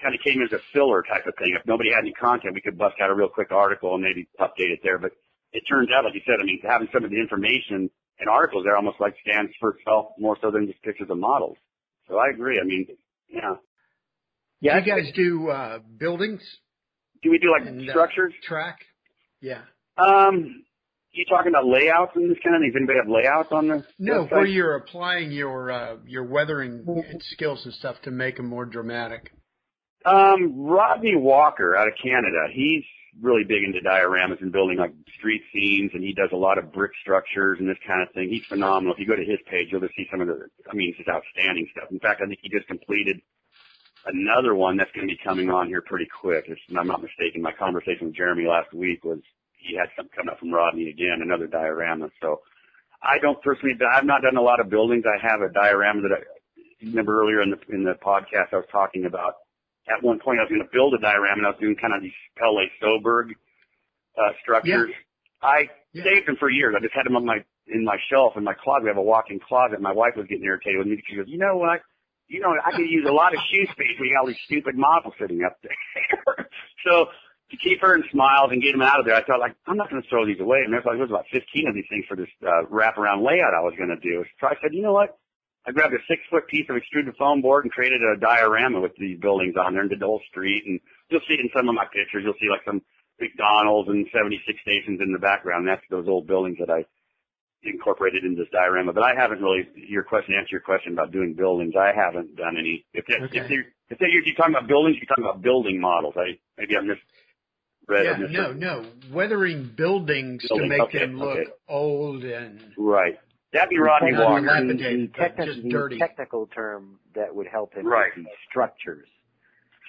kind of came as a filler type of thing. If nobody had any content, we could bust out a real quick article and maybe update it there. But it turns out, like you said, I mean, having some of the information and articles there almost like stands for itself more so than just pictures of models. So I agree. I mean, yeah. Yeah. You guys do buildings? Do we do like and, structures? Track? Yeah. You talking about layouts and this kind of thing? Does anybody have layouts on the No, website? Where you're applying your weathering skills and stuff to make them more dramatic. Rodney Walker out of Canada, he's really big into dioramas and building like street scenes, and he does a lot of brick structures and this kind of thing. He's phenomenal. If you go to his page, you'll just see some of the, I mean, it's just outstanding stuff. In fact, I think he just completed another one that's going to be coming on here pretty quick. If I'm not mistaken, my conversation with Jeremy last week was he had something coming up from Rodney again, another diorama. So I don't personally, I've not done a lot of buildings. I have a diorama that I remember earlier in the podcast I was talking about. At one point I was going to build a diorama and I was doing kind of these Pelle Søeborg structures. Yeah. I saved them for years. I just had them on in my shelf in my closet. We have a walk-in closet. My wife was getting irritated with me because she goes, you know, I could use a lot of shoe space when you got all these stupid models sitting up there. So to keep her in smiles and get them out of there, I thought, like, I'm not going to throw these away. And there's like, there was about 15 of these things for this wraparound layout I was going to do. So I said, you know what? I grabbed a 6-foot piece of extruded foam board and created a diorama with these buildings on there and did the whole street. And you'll see it in some of my pictures. You'll see like some McDonald's and 76 stations in the background. That's those old buildings that I incorporated into this diorama. But I haven't really, to answer your question about doing buildings, I haven't done any. If you're talking about buildings, you're talking about building models. Maybe I misread. Yeah, no. Weathering buildings to make them look old and... Right. That'd be Rodney Walker. The technical term that would help him would be structures.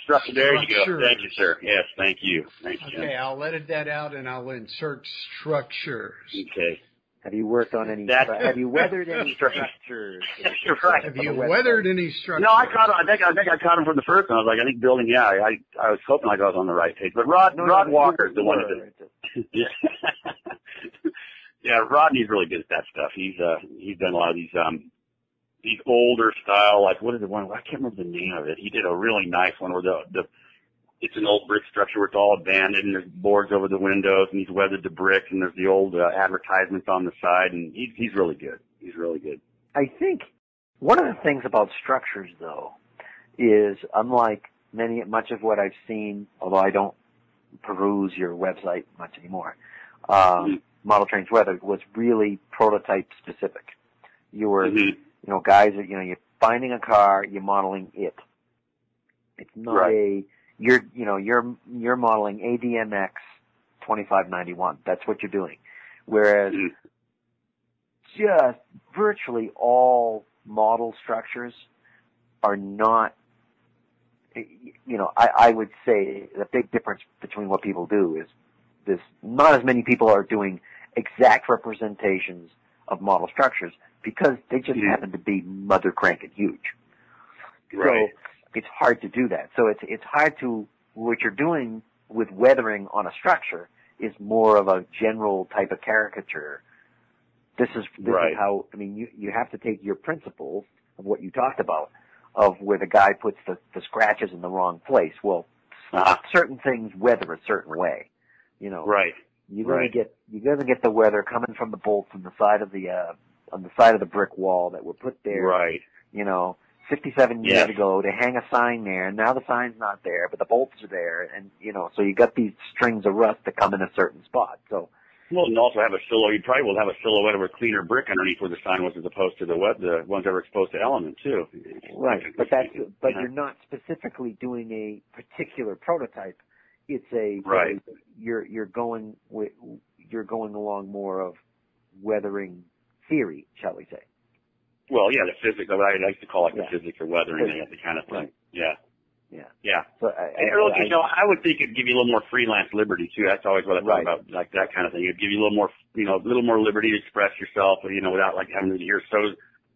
Structure. There you go. Thank you, sir. Yes, thank you. Okay, I'll edit that out and I'll insert structures. Okay. Have you worked on any? Have you weathered any structures? Right. Have you weathered any structures? No, I caught. I think I caught him from the first one. I was like, I think building. Yeah, I was hoping like I was on the right page. But Rod Walker's the one that did. Yeah. Yeah, Rodney's really good at that stuff. He's done a lot of these older style, like what is the one? I can't remember the name of it. He did a really nice one where it's an old brick structure where it's all abandoned and there's boards over the windows and he's weathered the brick and there's the old advertisements on the side, and he's really good. He's really good. I think one of the things about structures though is unlike much of what I've seen, although I don't peruse your website much anymore. Model Trains Weathered was really prototype specific. You were, guys, you're finding a car, you're modeling it. It's not you're modeling ADMX 2591. That's what you're doing. Whereas just virtually all model structures are not, I would say the big difference between what people do is this, not as many people are doing exact representations of model structures because they just happen to be mother cranking huge. Right. So it's hard to do that. So it's hard to, what you're doing with weathering on a structure is more of a general type of caricature. This is how, I mean, you have to take your principles of what you talked about of where the guy puts the scratches in the wrong place. Well, certain things weather a certain way. You're gonna get the weather coming from the bolts on the side of the brick wall that were put there. Right. 57 years ago to hang a sign there, and now the sign's not there, but the bolts are there, and so you got these strings of rust that come in a certain spot. So. Well, and also have a silhouette. You probably will have a silhouette of a cleaner brick underneath where the sign was, as opposed to the ones that were exposed to element too. Right. But you're not specifically doing a particular prototype. It's a you're going along more of weathering theory, shall we say? Well, yeah, the physics. What I like to call it the physics of weathering, the kind of thing. Right. Yeah, yeah, yeah. So I would think it'd give you a little more freelance liberty too. That's always what I thought about, like that kind of thing. It'd give you a little more, a little more liberty to express yourself, without like having to adhere so,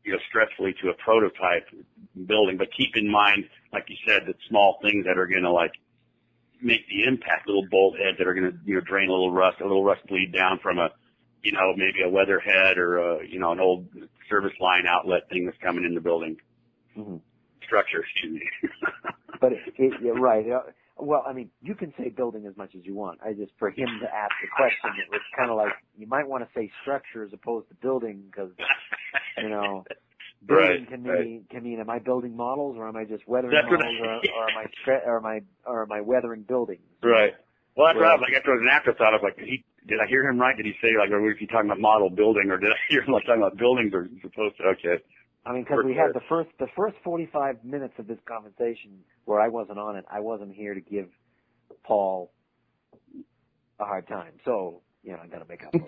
stressfully to a prototype building. But keep in mind, like you said, that small things that are going to make the impact, little bolt heads that are going to drain a little rust bleed down from a you know, maybe a weatherhead or a, you know, an old service line outlet thing that's coming in the building. Mm-hmm. Structure, excuse me. But yeah, right. Well, I mean, you can say building as much as you want. I just, for him to ask the question, it was kind of like, you might want to say structure as opposed to building, because, you know, building can mean am I building models or am I just weathering models or am I weathering buildings? Right. Well, that's right. Like, after it was an afterthought, I was like, did I hear him right? Did he say, like, are you talking about model building, or did I hear him like talking about buildings or supposed to? Okay. I mean, because we had the first 45 minutes of this conversation where I wasn't on it. I wasn't here to give Paul a hard time. So, you know, I got to make up for it.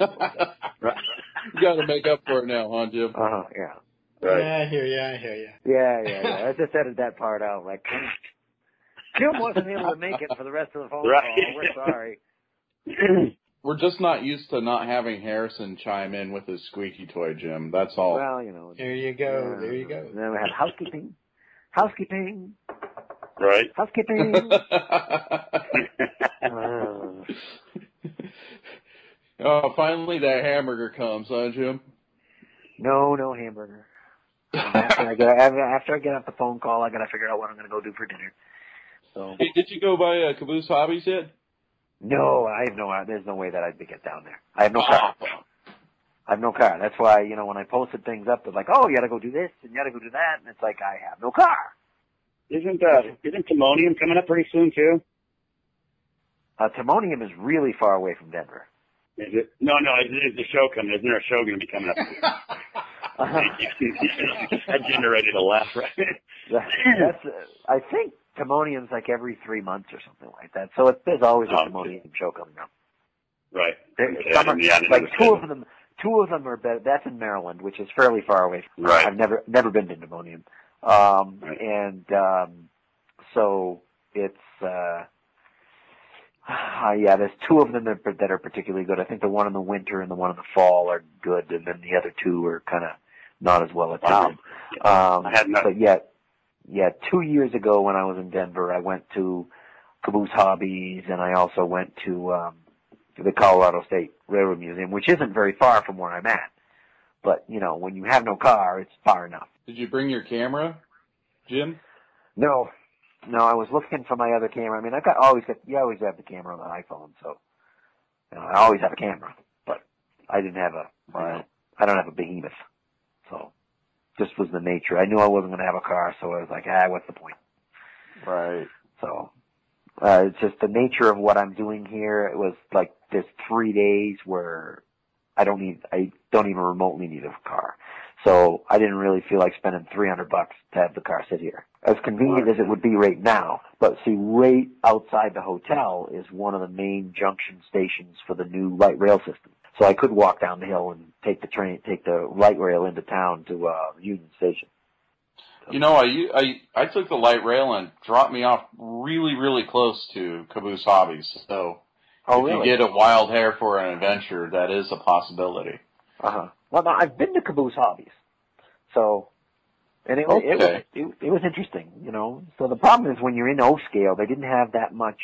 Right. You got to make up for it now, huh, Jim? Uh-huh, yeah. Right. Yeah, I hear you. Yeah. I just edited that part out. Like, Jim wasn't able to make it for the rest of the phone call. We're sorry. We're just not used to not having Harrison chime in with his squeaky toy, Jim. That's all. Well, you know. There you go. Then we had housekeeping. Right. Housekeeping. Oh, finally that hamburger comes, huh, Jim? No hamburger. After I get off the phone call, I got to figure out what I'm going to go do for dinner. So. Hey, did you go by Caboose Hobbies yet? No, there's no way that I'd get down there. I have no car. That's why, you know, when I posted things up, they're like, oh, you gotta go do this, and you gotta go do that, and it's like, I have no car. Isn't Timonium coming up pretty soon, too? Timonium is really far away from Denver. Is it? No, is the show coming? Isn't there a show gonna be coming up soon? That generated a laugh, right? I think Timonium's like every 3 months or something like that. So there's always a Timonium show coming up. Right. Two of them are better. That's in Maryland, which is fairly far away from me. Right. I've never been to Timonium. Right. And so it's there's two of them that are particularly good. I think the one in the winter and the one in the fall are good, and then the other two are kind of not as well attended. Wow. I had nothing. But yet. Yeah, 2 years ago when I was in Denver, I went to Caboose Hobbies, and I also went to the Colorado State Railroad Museum, which isn't very far from where I'm at. But, you know, when you have no car, it's far enough. Did you bring your camera, Jim? No, I was looking for my other camera. I mean, you always have the camera on the iPhone, so, you know, I always have a camera. But I didn't have I don't have a behemoth, so. Just was the nature. I knew I wasn't going to have a car, so I was like, what's the point? Right. So, it's just the nature of what I'm doing here. It was like this 3 days where I don't even remotely need a car. So I didn't really feel like spending $300 to have the car sit here. As convenient as it would be right now, but see, right outside the hotel is one of the main junction stations for the new light rail system. So I could walk down the hill and take the light rail into town to Union Station. So. You know, I took the light rail and dropped me off really, really close to Caboose Hobbies. So if you get a wild hair for an adventure, that is a possibility. Uh-huh. Well, no, I've been to Caboose Hobbies. So, and it was interesting, you know. So the problem is when you're in O-scale, they didn't have that much.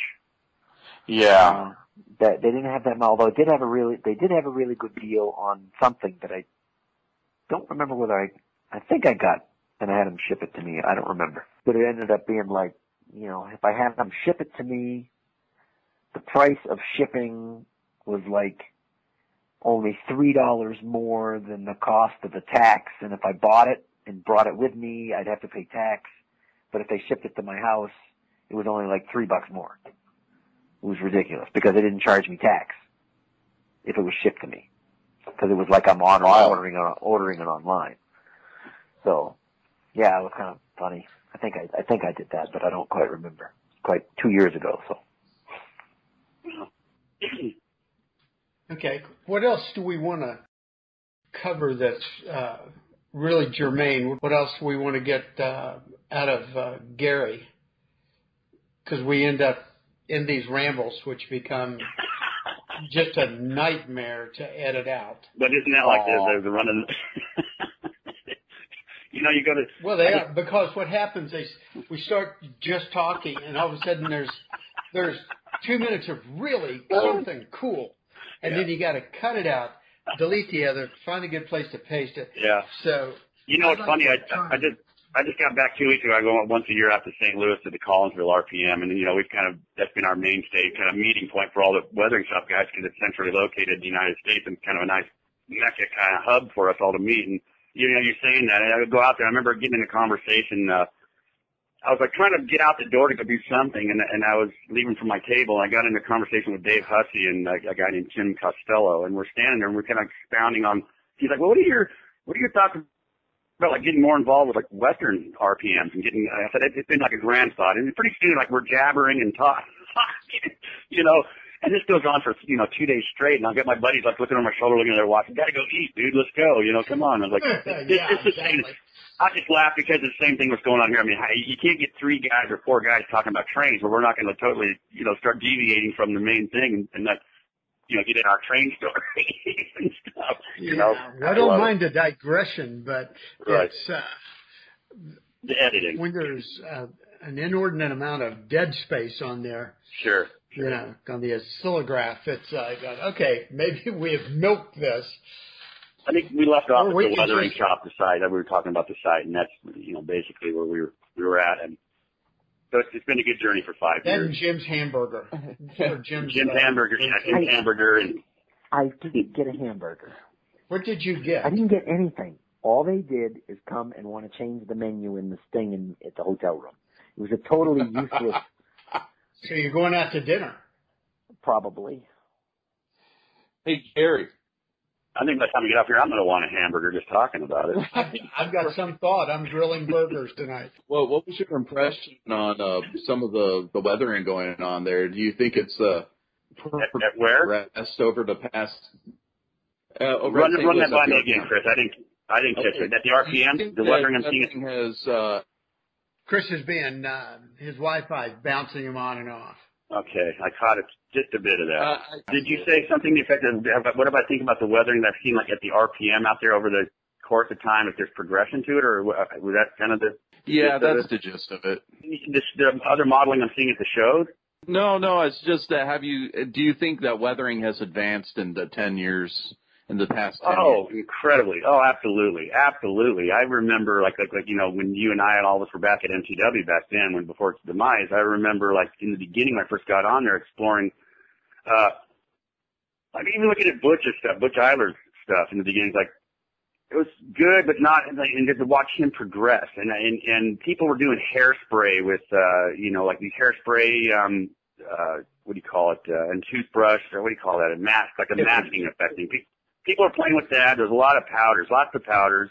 Yeah. That they didn't have that, although they did have a really good deal on something that I don't remember whether I think I got, and I had them ship it to me. I don't remember, but it ended up being like, you know, if I had them ship it to me, the price of shipping was like only $3 more than the cost of the tax, and if I bought it and brought it with me, I'd have to pay tax. But if they shipped it to my house, it was only like $3 more. It was ridiculous because they didn't charge me tax if it was shipped to me, because it was like I'm ordering it online. So, yeah, it was kind of funny. I think I did that, but I don't quite remember. Quite 2 years ago. So. Okay, what else do we want to cover that's really germane? What else do we want to get out of Gary? Because we end up in these rambles, which become just a nightmare to edit out. But isn't that like the running? You know, you go to. Well, they are, because what happens is we start just talking, and all of a sudden there's 2 minutes of really something cool, and then you got to cut it out delete the other, find a good place to paste it. Yeah. So you know, it's funny. I just got back 2 weeks ago. I go once a year out to St. Louis to the Collinsville RPM, and you know, we've kind of, that's been our mainstay kind of meeting point for all the weathering shop guys because it's centrally located in the United States and kind of a nice mecca kind of hub for us all to meet. And you know, you're saying that, and I would go out there. I remember getting in a conversation. I was like trying to get out the door to go do something, and I was leaving from my table, and I got into a conversation with Dave Hussey and a guy named Jim Costello, and we're standing there and we're kind of expounding on. He's like, "Well, what are your thoughts about like getting more involved with like Western RPMs and getting?" I said, "It's been like a grand thought," and pretty soon like we're jabbering and talking, you know. And this goes on for, you know, 2 days straight, and I'll get my buddies like looking over my shoulder, looking at their watch. Got to go eat, dude. Let's go. You know, come on. I was like, this exactly. Is, I just laugh because the same thing was going on here. I mean, you can't get three guys or four guys talking about trains, but we're not going to totally, you know, start deviating from the main thing and that's, you know, get in our train story and stuff. You know, I don't mind the digression, but right. It's the editing when there's an inordinate amount of dead space on there. Sure. You know, on the oscillograph, it's okay, maybe we have milked this. I think we left off at the weathering shop, the site. We were talking about the site, and that's, you know, basically where we were at. And so it's been a good journey for 5 years. And Jim's Hamburger. Or Jim's Hamburger. Yeah, Jim's Hamburger. And I didn't get a hamburger. What did you get? I didn't get anything. All they did is come and want to change the menu in this thing at the hotel room. It was a totally useless... So you're going out to dinner? Probably. Hey, Gary. I think by the time we get up here, I'm going to want a hamburger just talking about it. I've got some thought. I'm grilling burgers tonight. Well, what was your impression on some of the weathering going on there? Do you think it's at where? Rest over the past? Run that by me again, Chris. I didn't catch it. At the RPM, the weathering I'm seeing has. Chris has been, his Wi-Fi is bouncing him on and off. Okay, I caught it, just a bit of that. Did you say something to the effect of, what about thinking about the weathering that I've seen like at the RPM out there over the course of time, if there's progression to it, or was that kind of the... Yeah, that's the gist of it. The other modeling I'm seeing at the shows? No, it's just that do you think that weathering has advanced in the 10 years... in the past 10 years. Oh, incredibly. Oh, absolutely. Absolutely. I remember, like, you know, when you and I and all of us were back at MTW back then, when before its demise, I remember, like, in the beginning when I first got on there exploring, I mean, even looking at Butch Eiler's stuff in the beginning, like, it was good, but not, and just to watch him progress. And people were doing hairspray with, you know, like these hairspray, what do you call it, and toothbrush, or what do you call that, a mask, like a masking effect. People are playing with that. There's a lot of powders, lots of powders.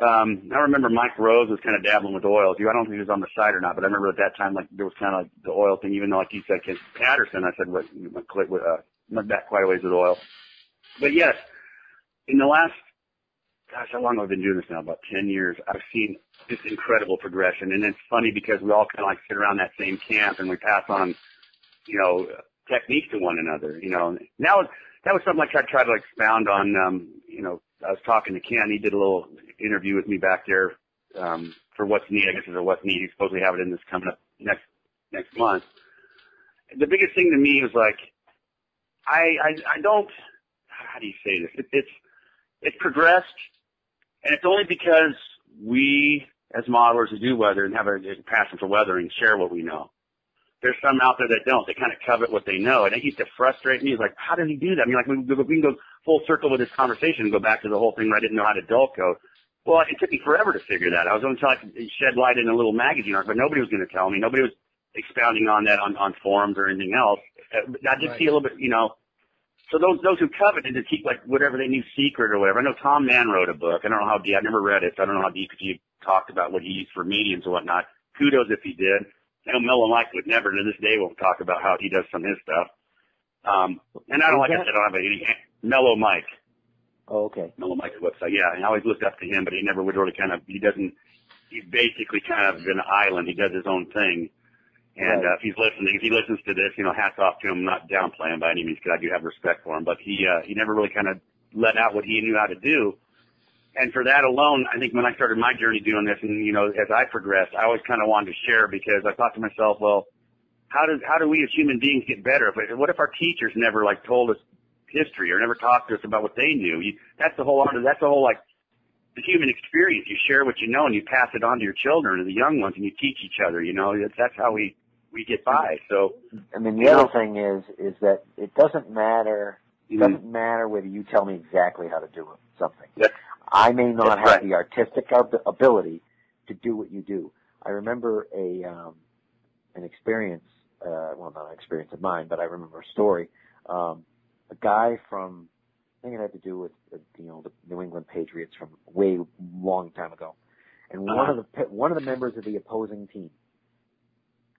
I remember Mike Rose was kind of dabbling with oils. I don't think he was on the site or not, but I remember at that time, like, there was kind of like the oil thing, even though, like you said, Ken Patterson, I said, went back quite a ways with oil. But yes, in the last, gosh, how long have I been doing this now? About 10 years. I've seen this incredible progression. And it's funny because we all kind of like sit around that same camp and we pass on, you know, techniques to one another, you know. Now it's, that was something like I tried to expound on, you know, I was talking to Ken. He did a little interview with me back there for What's Neat. I guess it's a What's Neat. He's supposed to have it in this coming up next month. The biggest thing to me was like, I don't, how do you say this? It's progressed, and it's only because we as modelers who do weather and have a passion for weathering share what we know. There's some out there that don't. They kind of covet what they know. And it used to frustrate me. It's like, how did he do that? I mean, like, we can go full circle with this conversation and go back to the whole thing where I didn't know how to dull code. Well, it took me forever to figure that out. I was only trying to shed light in a little magazine article, but nobody was going to tell me. Nobody was expounding on that on forums or anything else. I just see a little bit, you know. So those who coveted to keep, like, whatever they knew secret or whatever. I know Tom Mann wrote a book. I don't know how deep. I never read it, so I don't know how deep he talked about what he used for mediums and whatnot. Kudos if he did. I know Mellow Mike would never, to this day, won't talk about how he does some of his stuff. And I don't, like I said, I don't have any Mellow Mike. Oh, okay. Mellow Mike's website, yeah. And I always looked up to him, but he never would really kind of, he doesn't, he's basically kind of an island. He does his own thing. And right. If he's listening, if he listens to this, you know, hats off to him. I'm not downplaying by any means because I do have respect for him. But he never really kind of let out what he knew how to do. And for that alone, I think when I started my journey doing this and, you know, as I progressed, I always kind of wanted to share because I thought to myself, well, how do we as human beings get better? What if our teachers never, like, told us history or never talked to us about what they knew. That's the whole art of, that's the whole, like, the human experience. You share what you know and you pass it on to your children and the young ones, and you teach each other, you know. That's how we get by. So, I mean, the other thing is that it doesn't matter. It doesn't matter whether you tell me exactly how to do something. That's, I may not have the artistic ability to do what you do. I remember an experience, well, not an experience of mine, but I remember a story. A guy from, I think it had to do with, you know, the New England Patriots from way long time ago. And one of the members of the opposing team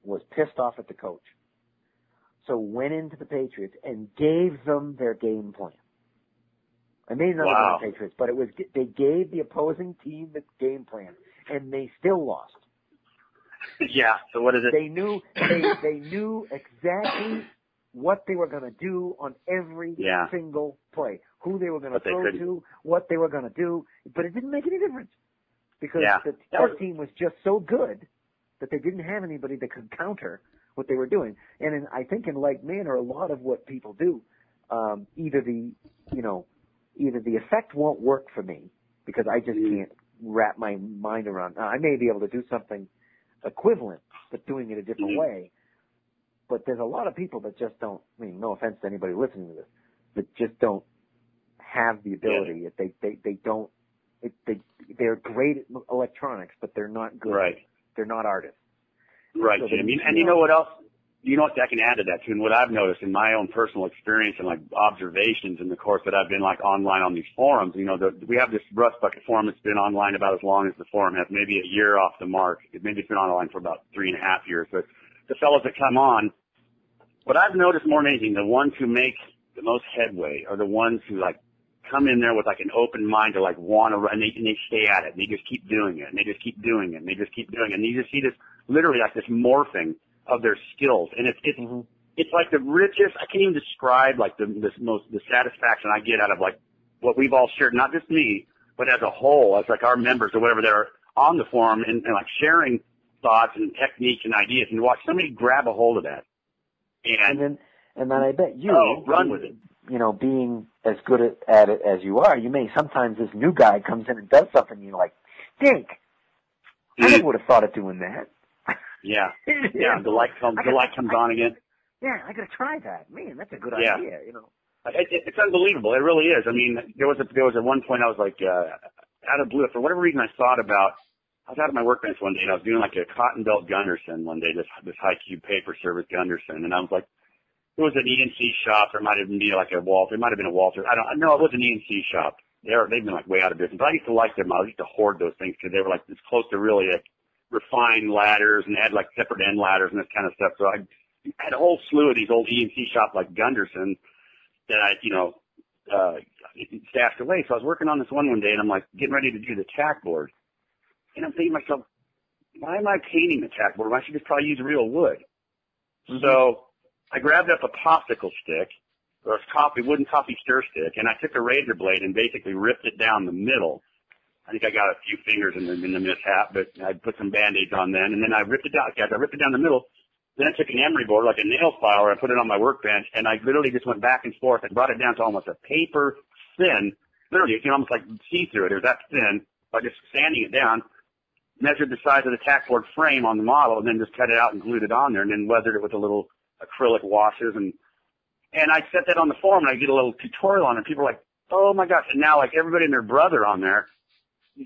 was pissed off at the coach. So went into the Patriots and gave them their game plan. I mean, not the Patriots, but it was, they gave the opposing team the game plan and they still lost. Yeah. So what is it? They knew exactly what they were going to do on every single play, who they were going to throw to, what they were going to do, but it didn't make any difference because that team was just so good that they didn't have anybody that could counter what they were doing. And I think in like manner, a lot of what people do, either the effect won't work for me because I just can't wrap my mind around. I may be able to do something equivalent, but doing it a different way. But there's a lot of people that just don't, I mean, no offense to anybody listening to this, that just don't have the ability. If they're great at electronics, but they're not good. Right. They're not artists. Right, Jim. And you know what else? You know what I can add to that too, and what I've noticed in my own personal experience and like observations in the course that I've been like online on these forums. You know, we have this Rust Bucket forum that's been online about as long as the forum has, maybe a year off the mark. Maybe it's been online for about 3.5 years. But the fellows that come on, what I've noticed more than anything, the ones who make the most headway are the ones who like come in there with like an open mind to like want to run, and they stay at it. And they just keep doing it, and they just keep doing it, and they just keep doing it, and you just see this. Literally like this morphing of their skills. And it's like the richest, I can't even describe like the satisfaction I get out of like what we've all shared, not just me, but as a whole, as like our members or whatever that are on the forum and like sharing thoughts and techniques and ideas, and watch somebody grab a hold of that. And then I bet you run with it. You know, being as good at it as you are, you may sometimes this new guy comes in and does something and you're like, dink, I never would have thought of doing that. Yeah. The light comes on again. Yeah, I gotta try that. Man, that's a good idea. You know, it's unbelievable. It really is. I mean, there was a one point I was like, out of blue, for whatever reason, I was out at my workbench one day and I was doing like a cotton belt Gunderson one day, this high cube paper service Gunderson, and I was like, it was an ENC shop. There might have been like a Walter. It might have been a Walter. No, it was an ENC shop. They've been like way out of business. But I used to like them. I used to hoard those things because they were like this close to really a refined ladders, and they had like separate end ladders and this kind of stuff. So I had a whole slew of these old ENC shops like Gunderson that I, you know, stashed away. So I was working on this one day, and I'm like getting ready to do the tack board, and I'm thinking to myself, why am I painting the tack board? I should just probably use real wood. Mm-hmm. So I grabbed up a popsicle stick or a wooden coffee stir stick, and I took a razor blade and basically ripped it down the middle. I think I got a few fingers in the mishap, but I put some Band-Aids on then, and then I ripped it down. Guys, I ripped it down the middle. Then I took an emery board, like a nail filer, and put it on my workbench, and I literally just went back and forth and brought it down to almost a paper thin, literally, you can almost like see through it. It was that thin by just sanding it down, measured the size of the tack board frame on the model, and then just cut it out and glued it on there, and then weathered it with a little acrylic washes. And I set that on the forum, and I did a little tutorial on it. People were like, oh, my gosh. And now, like, everybody and their brother on there,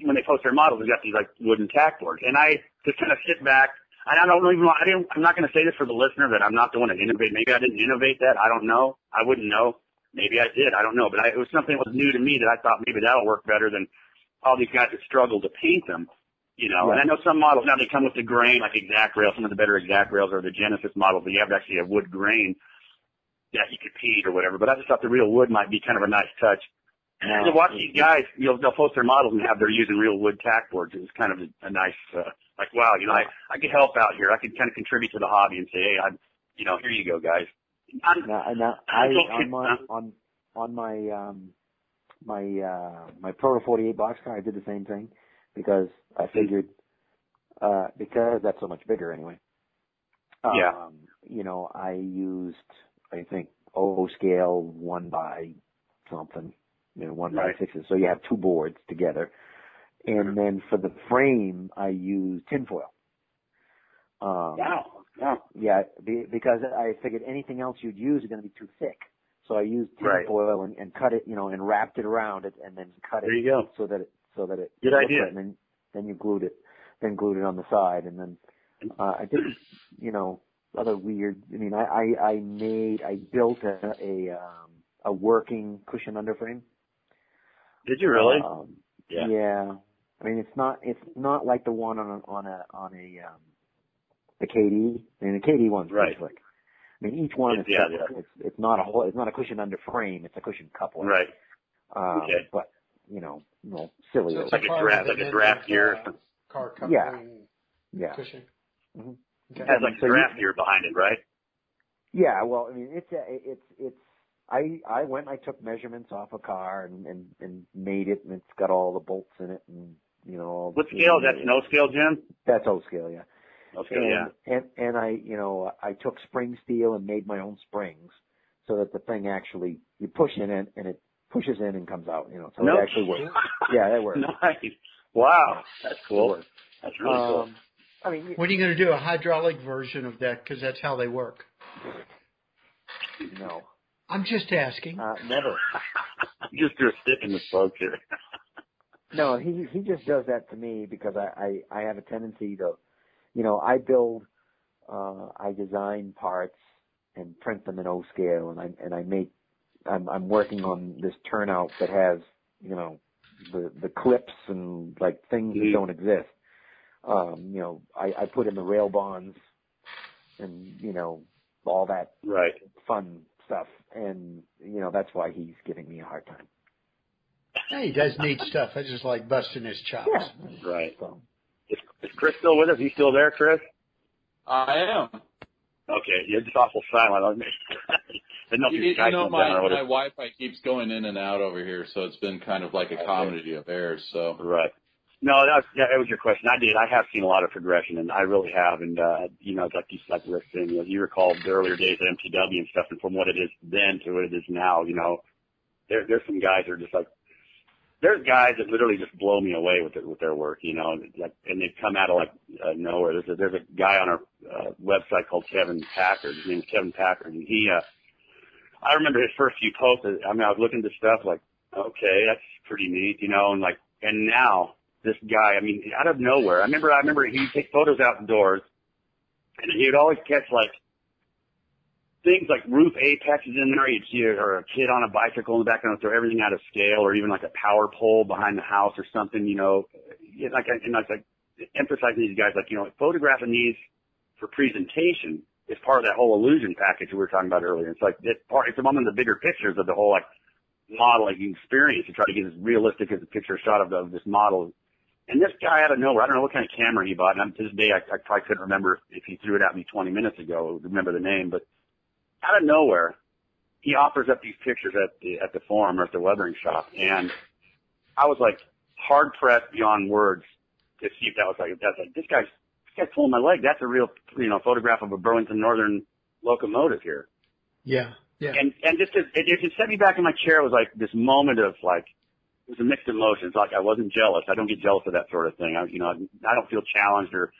when they post their models, they've got these like wooden tack boards. And I just kind of sit back, and I'm not going to say this for the listener that I'm not the one to innovate. Maybe I didn't innovate that. I don't know. I wouldn't know. Maybe I did. I don't know. But it was something that was new to me that I thought maybe that'll work better than all these guys that struggle to paint them, you know. Right. And I know some models now, they come with the grain, like exact rail. Some of the better exact rails are the Genesis models, but you have actually a wood grain that you could paint or whatever. But I just thought the real wood might be kind of a nice touch. And to watch these guys, you know, they'll post their models and they're using real wood tack boards. It's kind of a nice, like, wow, you know, I could help out here. I could kind of contribute to the hobby and say, hey, here you go, guys. On my Proto 48 box car, I did the same thing because I figured, because that's so much bigger anyway. You know, I used, I think, O scale, 1 by something, you know, 1 by 6. So you have two boards together. And then for the frame, I used tinfoil. Yeah, because I figured anything else you'd use is going to be too thick. So I used tinfoil and cut it, you know, and wrapped it around it and then cut it. There you go. So that it. Good idea. Right. And then you glued it on the side. And then I did, you know, other weird. I mean, I built a working cushion underframe. Did you really? Yeah. I mean, it's not like the one on a the KD. I mean, the KD one's pretty slick. I mean, each one is separate. Yeah. It's not a cushion under frame. It's a cushion coupler. Right. Okay. But you know, silly. So it's like a draft gear. Car coupling. Yeah. Cushion. Mm-hmm. Okay. It has like draft gear behind it, right? Yeah. Well, I mean, it's. I went. I took measurements off a car and made it, and it's got all the bolts in it, and you know. All what scale? That's an O scale, Jim. That's O scale, yeah. Okay, and I, you know, I took spring steel and made my own springs so that the thing actually, you push in it and it pushes in and comes out, you know, so it actually works. Yeah, that works. Nice. Wow. That's cool. That's really cool. I mean, when are you going to do a hydraulic version of that? Because that's how they work. No. I'm just asking. Never. I'm just sticking the plug here. No, he just does that to me because I have a tendency to, you know, I build, I design parts and print them in O scale, and I'm working on this turnout that has, you know, the clips and like things that don't exist. You know, I put in the rail bonds and, you know, all that fun stuff, and you know that's why he's giving me a hard time. Hey, he does neat stuff. I just like busting his chops. Yeah. Right. So. Is Chris still with us? He's still there, Chris? I am. Okay, you're just awful silent on me. You know, my Wi-Fi keeps going in and out over here, so it's been kind of like a comedy of errors. So. Right. No, that was your question. I have seen a lot of progression, and I really have. And, you know, like Rick said, you know, you recall the earlier days at MTW and stuff, and from what it is then to what it is now, you know, there's some guys who are just like, there's guys that literally just blow me away with their work, you know, like, and they come out of like nowhere. There's a guy on our website called Kevin Packard. His name is Kevin Packard, and he, I remember his first few posts. I mean, I was looking at this stuff like, okay, that's pretty neat, you know, and now this guy, I mean, out of nowhere. I remember he'd take photos outdoors, and he would always catch like things like roof apexes in there, you'd see a kid on a bicycle in the background throw everything out of scale, or even like a power pole behind the house or something, you know. Like emphasizing these guys, like, you know, photographing these for presentation is part of that whole illusion package we were talking about earlier. It's like it's among the bigger pictures of the whole like modeling experience to try to get as realistic as a picture shot of this model. And this guy out of nowhere, I don't know what kind of camera he bought, and to this day I probably couldn't remember if he threw it at me 20 minutes ago, remember the name, but out of nowhere, he offers up these pictures at the forum or at the weathering shop, and I was like hard pressed beyond words to see if that's like this guy's pulling my leg. That's a real, you know, photograph of a Burlington Northern locomotive here. Yeah. And just it set me back in my chair. It was like this moment of like it was a mixed emotions. Like I wasn't jealous. I don't get jealous of that sort of thing. I don't feel challenged or,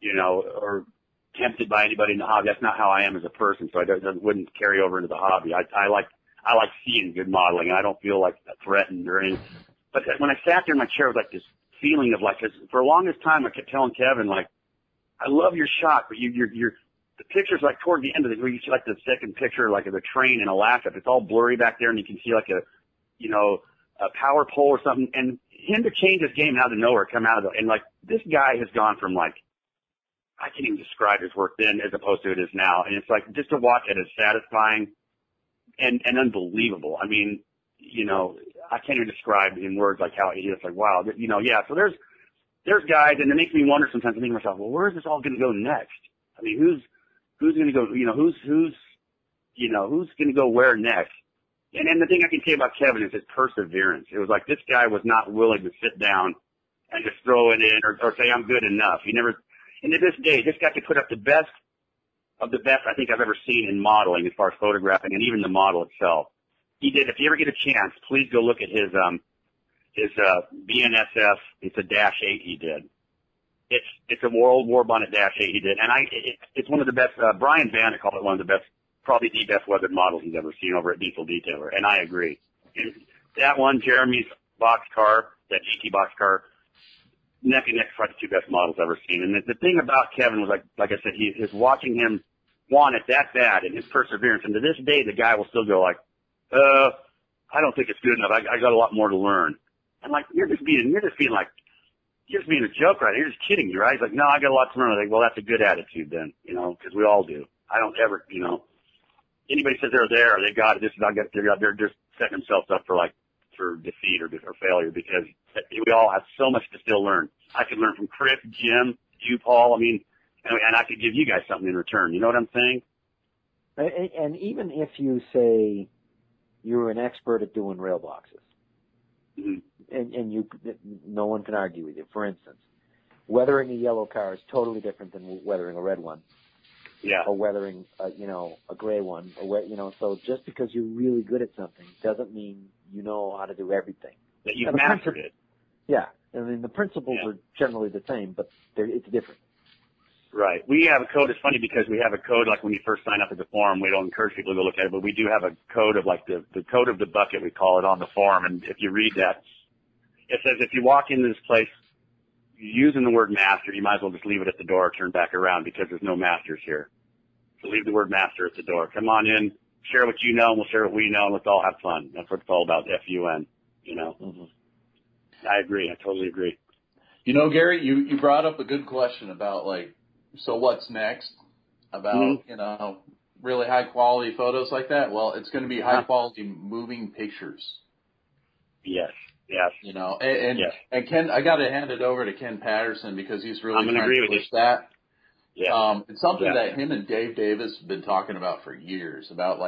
you know, or tempted by anybody in the hobby. That's not how I am as a person, so it wouldn't carry over into the hobby. I like seeing good modeling, and I don't feel like threatened or anything. But when I sat there in my chair, it was like this feeling of like, cause for the longest time I kept telling Kevin, like, I love your shot, but you're the picture's like toward the end of it where you see like the second picture like of a train and a laugh-up. It's all blurry back there, and you can see like a power pole or something. And him to change his game out of nowhere, come out of and like this guy has gone from like I can't even describe his work then as opposed to it is now. And it's like just to watch it is satisfying and unbelievable. I mean, you know, I can't even describe in words like how it is like, wow, you know, yeah. So there's guys, and it makes me wonder sometimes. I think to myself, well, where is this all going to go next? I mean, who's going to go, you know, who's going to go where next? And the thing I can say about Kevin is his perseverance. It was like this guy was not willing to sit down and just throw it in or say I'm good enough. He never. And to this day, this guy could put up the best of the best I think I've ever seen in modeling as far as photographing and even the model itself. He did. If you ever get a chance, please go look at his BNSF. It's a Dash 8 he did. It's a World War Bonnet Dash 8 he did, and it's one of the best. Brian Vanek called it one of the best, probably the best weathered models he's ever seen over at Diesel Detailer, and I agree. And that one, Jeremy's boxcar, that GT boxcar, neck and neck, probably the two best models I've ever seen. And the thing about Kevin was, like I said, he's watching him want it that bad, and his perseverance. And to this day, the guy will still go like, I don't think it's good enough. I got a lot more to learn. I'm like, you're just being a joke right now. You're just kidding, right? He's like, no, I got a lot to learn. I'm like, well, that's a good attitude then, because we all do. I don't ever, anybody says they're there, they got it. This is not good. They're just setting themselves up for defeat or failure, because we all have so much to still learn. I could learn from Chris, Jim, you, Paul. I mean, and I could give you guys something in return. You know what I'm saying? And even if you say you're an expert at doing rail boxes, mm-hmm. and you, no one can argue with you. For instance, weathering a yellow car is totally different than weathering a red one. Yeah. Or weathering, a gray one. Or so just because you're really good at something doesn't mean you know how to do everything. That you've mastered it. Yeah. I mean, the principles are generally the same, but it's different. Right. We have a code. It's funny because we have a code, like when you first sign up at the forum, we don't encourage people to go look at it, but we do have a code of like the code of the bucket, we call it, on the forum. And if you read that, it says if you walk into this place using the word master, you might as well just leave it at the door or turn back around, because there's no masters here. So leave the word master at the door. Come on in, share what you know, and we'll share what we know, and let's all have fun. That's what it's all about, FUN, Mm-hmm. I agree. I totally agree. Gary, you brought up a good question about so what's next about, mm-hmm. Really high-quality photos like that? Well, it's going to be high-quality moving pictures. Yes, yes. And Ken, I got to hand it over to Ken Patterson, because he's really trying to push that. Yeah. It's something that him and Dave Davis have been talking about for years, about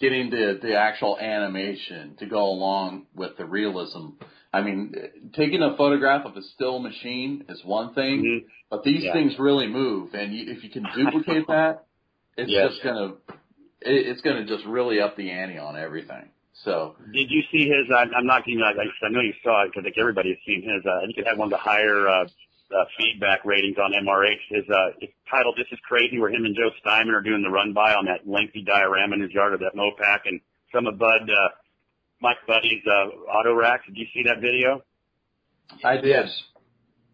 getting the actual animation to go along with the realism. I mean, taking a photograph of a still machine is one thing, mm-hmm. but these things really move, and if you can duplicate that, it's just gonna just really up the ante on everything. So, did you see his? I'm not gonna. I know you saw it, because I think everybody has seen his. I think it had one of the higher feedback ratings on MRH. It's titled "This Is Crazy," where him and Joe Steinman are doing the run by on that lengthy diorama in his yard of that Mopac, and some of Bud. Mike Buddy's auto rack. Did you see that video? I did.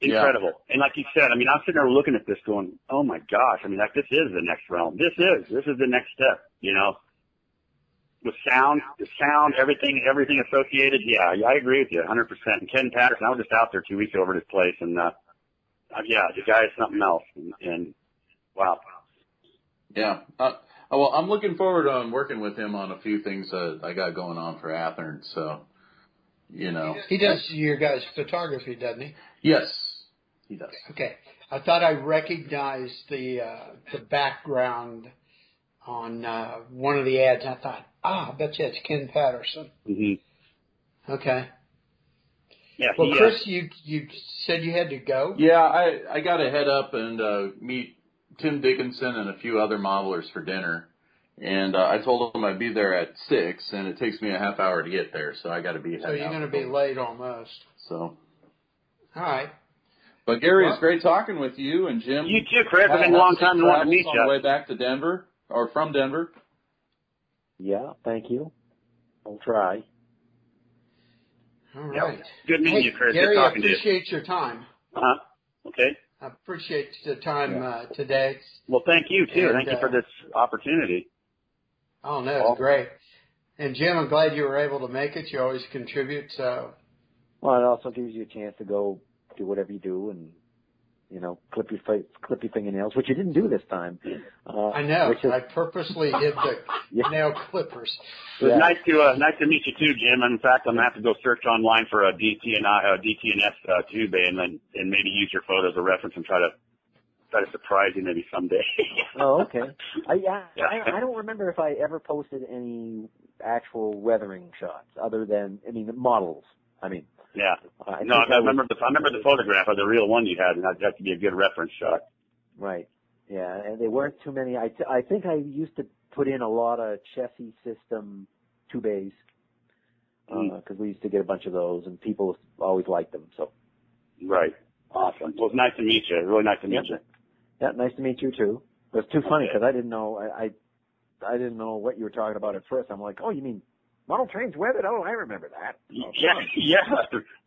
Incredible. Yeah. And like you said, I mean, I'm sitting there looking at this going, oh, my gosh. I mean, like, this is the next realm. This is the next step, With sound, everything associated. Yeah, I agree with you 100%. And Ken Patterson, I was just out there 2 weeks over at his place, and, the guy is something else. And wow. Yeah. Well, I'm looking forward on working with him on a few things that I got going on for Athern, so, He does your guys' photography, doesn't he? Yes, he does. Okay. I thought I recognized the background on one of the ads. I thought, I bet you it's Ken Patterson. Mm-hmm. Okay. Yeah, well, Chris, you said you had to go? Yeah, I got to head up and meet Tim Dickinson and a few other modelers for dinner, and I told him I'd be there at 6, and it takes me a half hour to get there, so I got to be. So you're going to be late almost. So. All right. But Gary, it's great talking with you and Jim. You too, Chris. It's been a long time to want to meet you. On the way back to Denver or from Denver. Yeah, thank you. I'll try. All right. Yep. Good meeting you, Chris. Gary, I appreciate your time. Okay. I appreciate the time today. Well, thank you, too. And, thank you for this opportunity. Oh, no, it's great. And, Jim, I'm glad you were able to make it. You always contribute, so. Well, it also gives you a chance to go do whatever you do and, clip your fingernails, which you didn't do this time. I know. I purposely did the nail clippers. It was nice to meet you, too, Jim. In fact, I'm going to have to go search online for a DTNF tube and maybe use your photo as a reference and try to surprise you maybe someday. Oh, okay. I don't remember if I ever posted any actual weathering shots other than, models. Yeah. I remember the photograph of the real one you had, and that would be a good reference shot. Right. Yeah, and there weren't too many. I think I used to put in a lot of chassis system two bays because we used to get a bunch of those, and people always liked them. So, right, awesome. Well, it's nice to meet you. Really nice to meet you. Yeah, nice to meet you too. It's too funny because I didn't know I didn't know what you were talking about at first. I'm like, oh, you mean Model Trains Weathered? Oh, I remember that. Oh, yeah, yeah,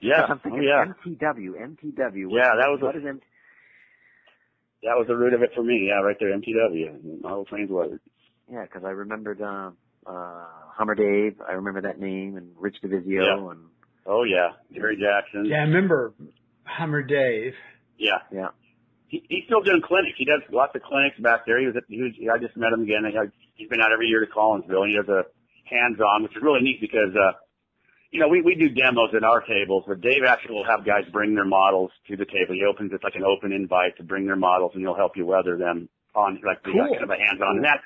yeah. I'm thinking MTW. Yeah, that was what is MTW? That was the root of it for me. Yeah, right there, MTW, Model Trains Weathered. Yeah, because I remembered Hummer Dave. I remember that name, and Rich Davideo, and oh yeah, Gary Jackson. Yeah, I remember Hummer Dave. Yeah, yeah. He's still doing clinics. He does lots of clinics back there. I just met him again. He's been out every year to Collinsville, and he does a hands-on, which is really neat because, you know, we do demos at our tables, but Dave actually will have guys bring their models to the table. He opens it's like an open invite to bring their models, and he'll help you weather them on like the kind of a hands-on. And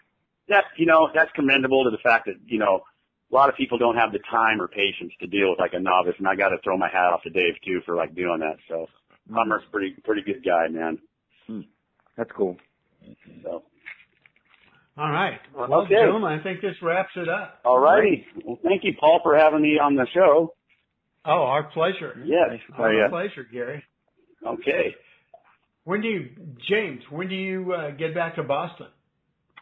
that's commendable to the fact that, you know, a lot of people don't have the time or patience to deal with like a novice, and I got to throw my hat off to Dave too for like doing that. So Hummer's pretty good guy, man. That's cool. So, all right. Well, gentlemen, I think this wraps it up. All righty. Well, thank you, Paul, for having me on the show. Oh, our pleasure. Yes. Our pleasure, Gary. Okay. James, when do you get back to Boston?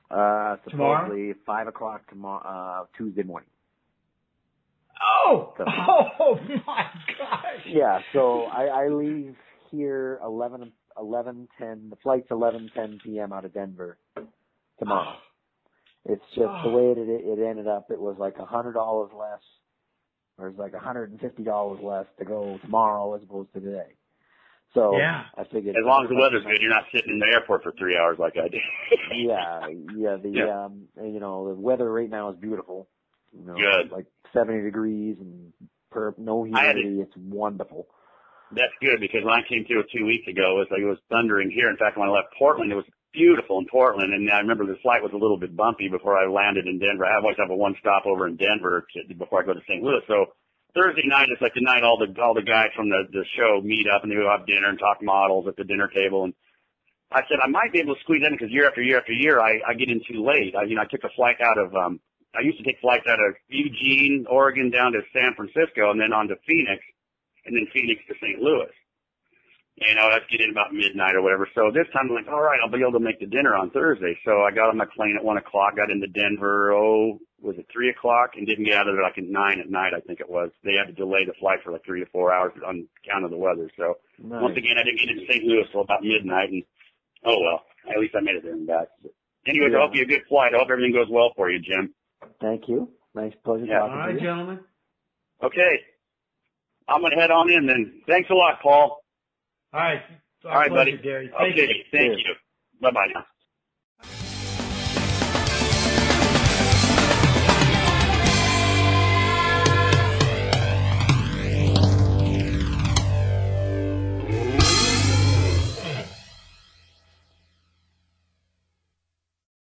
Supposedly tomorrow? 5 o'clock tomorrow, Tuesday morning. Oh! So, oh, my gosh. Yeah, so I leave here 11:10. The flight's 11:10 p.m. out of Denver tomorrow. It's just the way it ended up. It was like $100 less, or it's like $150 less to go tomorrow as opposed to today. So I figured as long as the weather's good, you're not sitting in the airport for 3 hours like I did. You know, the weather right now is beautiful. You know, good, like 70 degrees and no humidity. It's wonderful. That's good because when I came through 2 weeks ago, it was thundering here. In fact, when I left Portland, it was beautiful in Portland, and I remember the flight was a little bit bumpy before I landed in Denver. I always have a one stopover in Denver before I go to St. Louis. So Thursday night is like the night all the guys from the show meet up and they go have dinner and talk models at the dinner table. And I said I might be able to squeeze in because year after year after year I get in too late. I took a flight out of I used to take flights out of Eugene, Oregon, down to San Francisco, and then on to Phoenix. And then Phoenix to St. Louis. And I would have to get in about midnight or whatever. So this time I'm like, all right, I'll be able to make the dinner on Thursday. So I got on my plane at 1 o'clock, got into Denver, was it 3 o'clock? And didn't get out of there like at 9 at night, I think it was. They had to delay the flight for like 3 to 4 hours on account of the weather. So nice. Once again, I didn't get into St. Louis until about midnight. And oh, well, at least I made it there and back. But anyways, I hope you have a good flight. I hope everything goes well for you, Jim. Thank you. Nice pleasure talking to you. All right, gentlemen. Okay. I'm going to head on in then. Thanks a lot, Paul. All right. All right, buddy. Gary. Okay, thank you. Bye-bye now.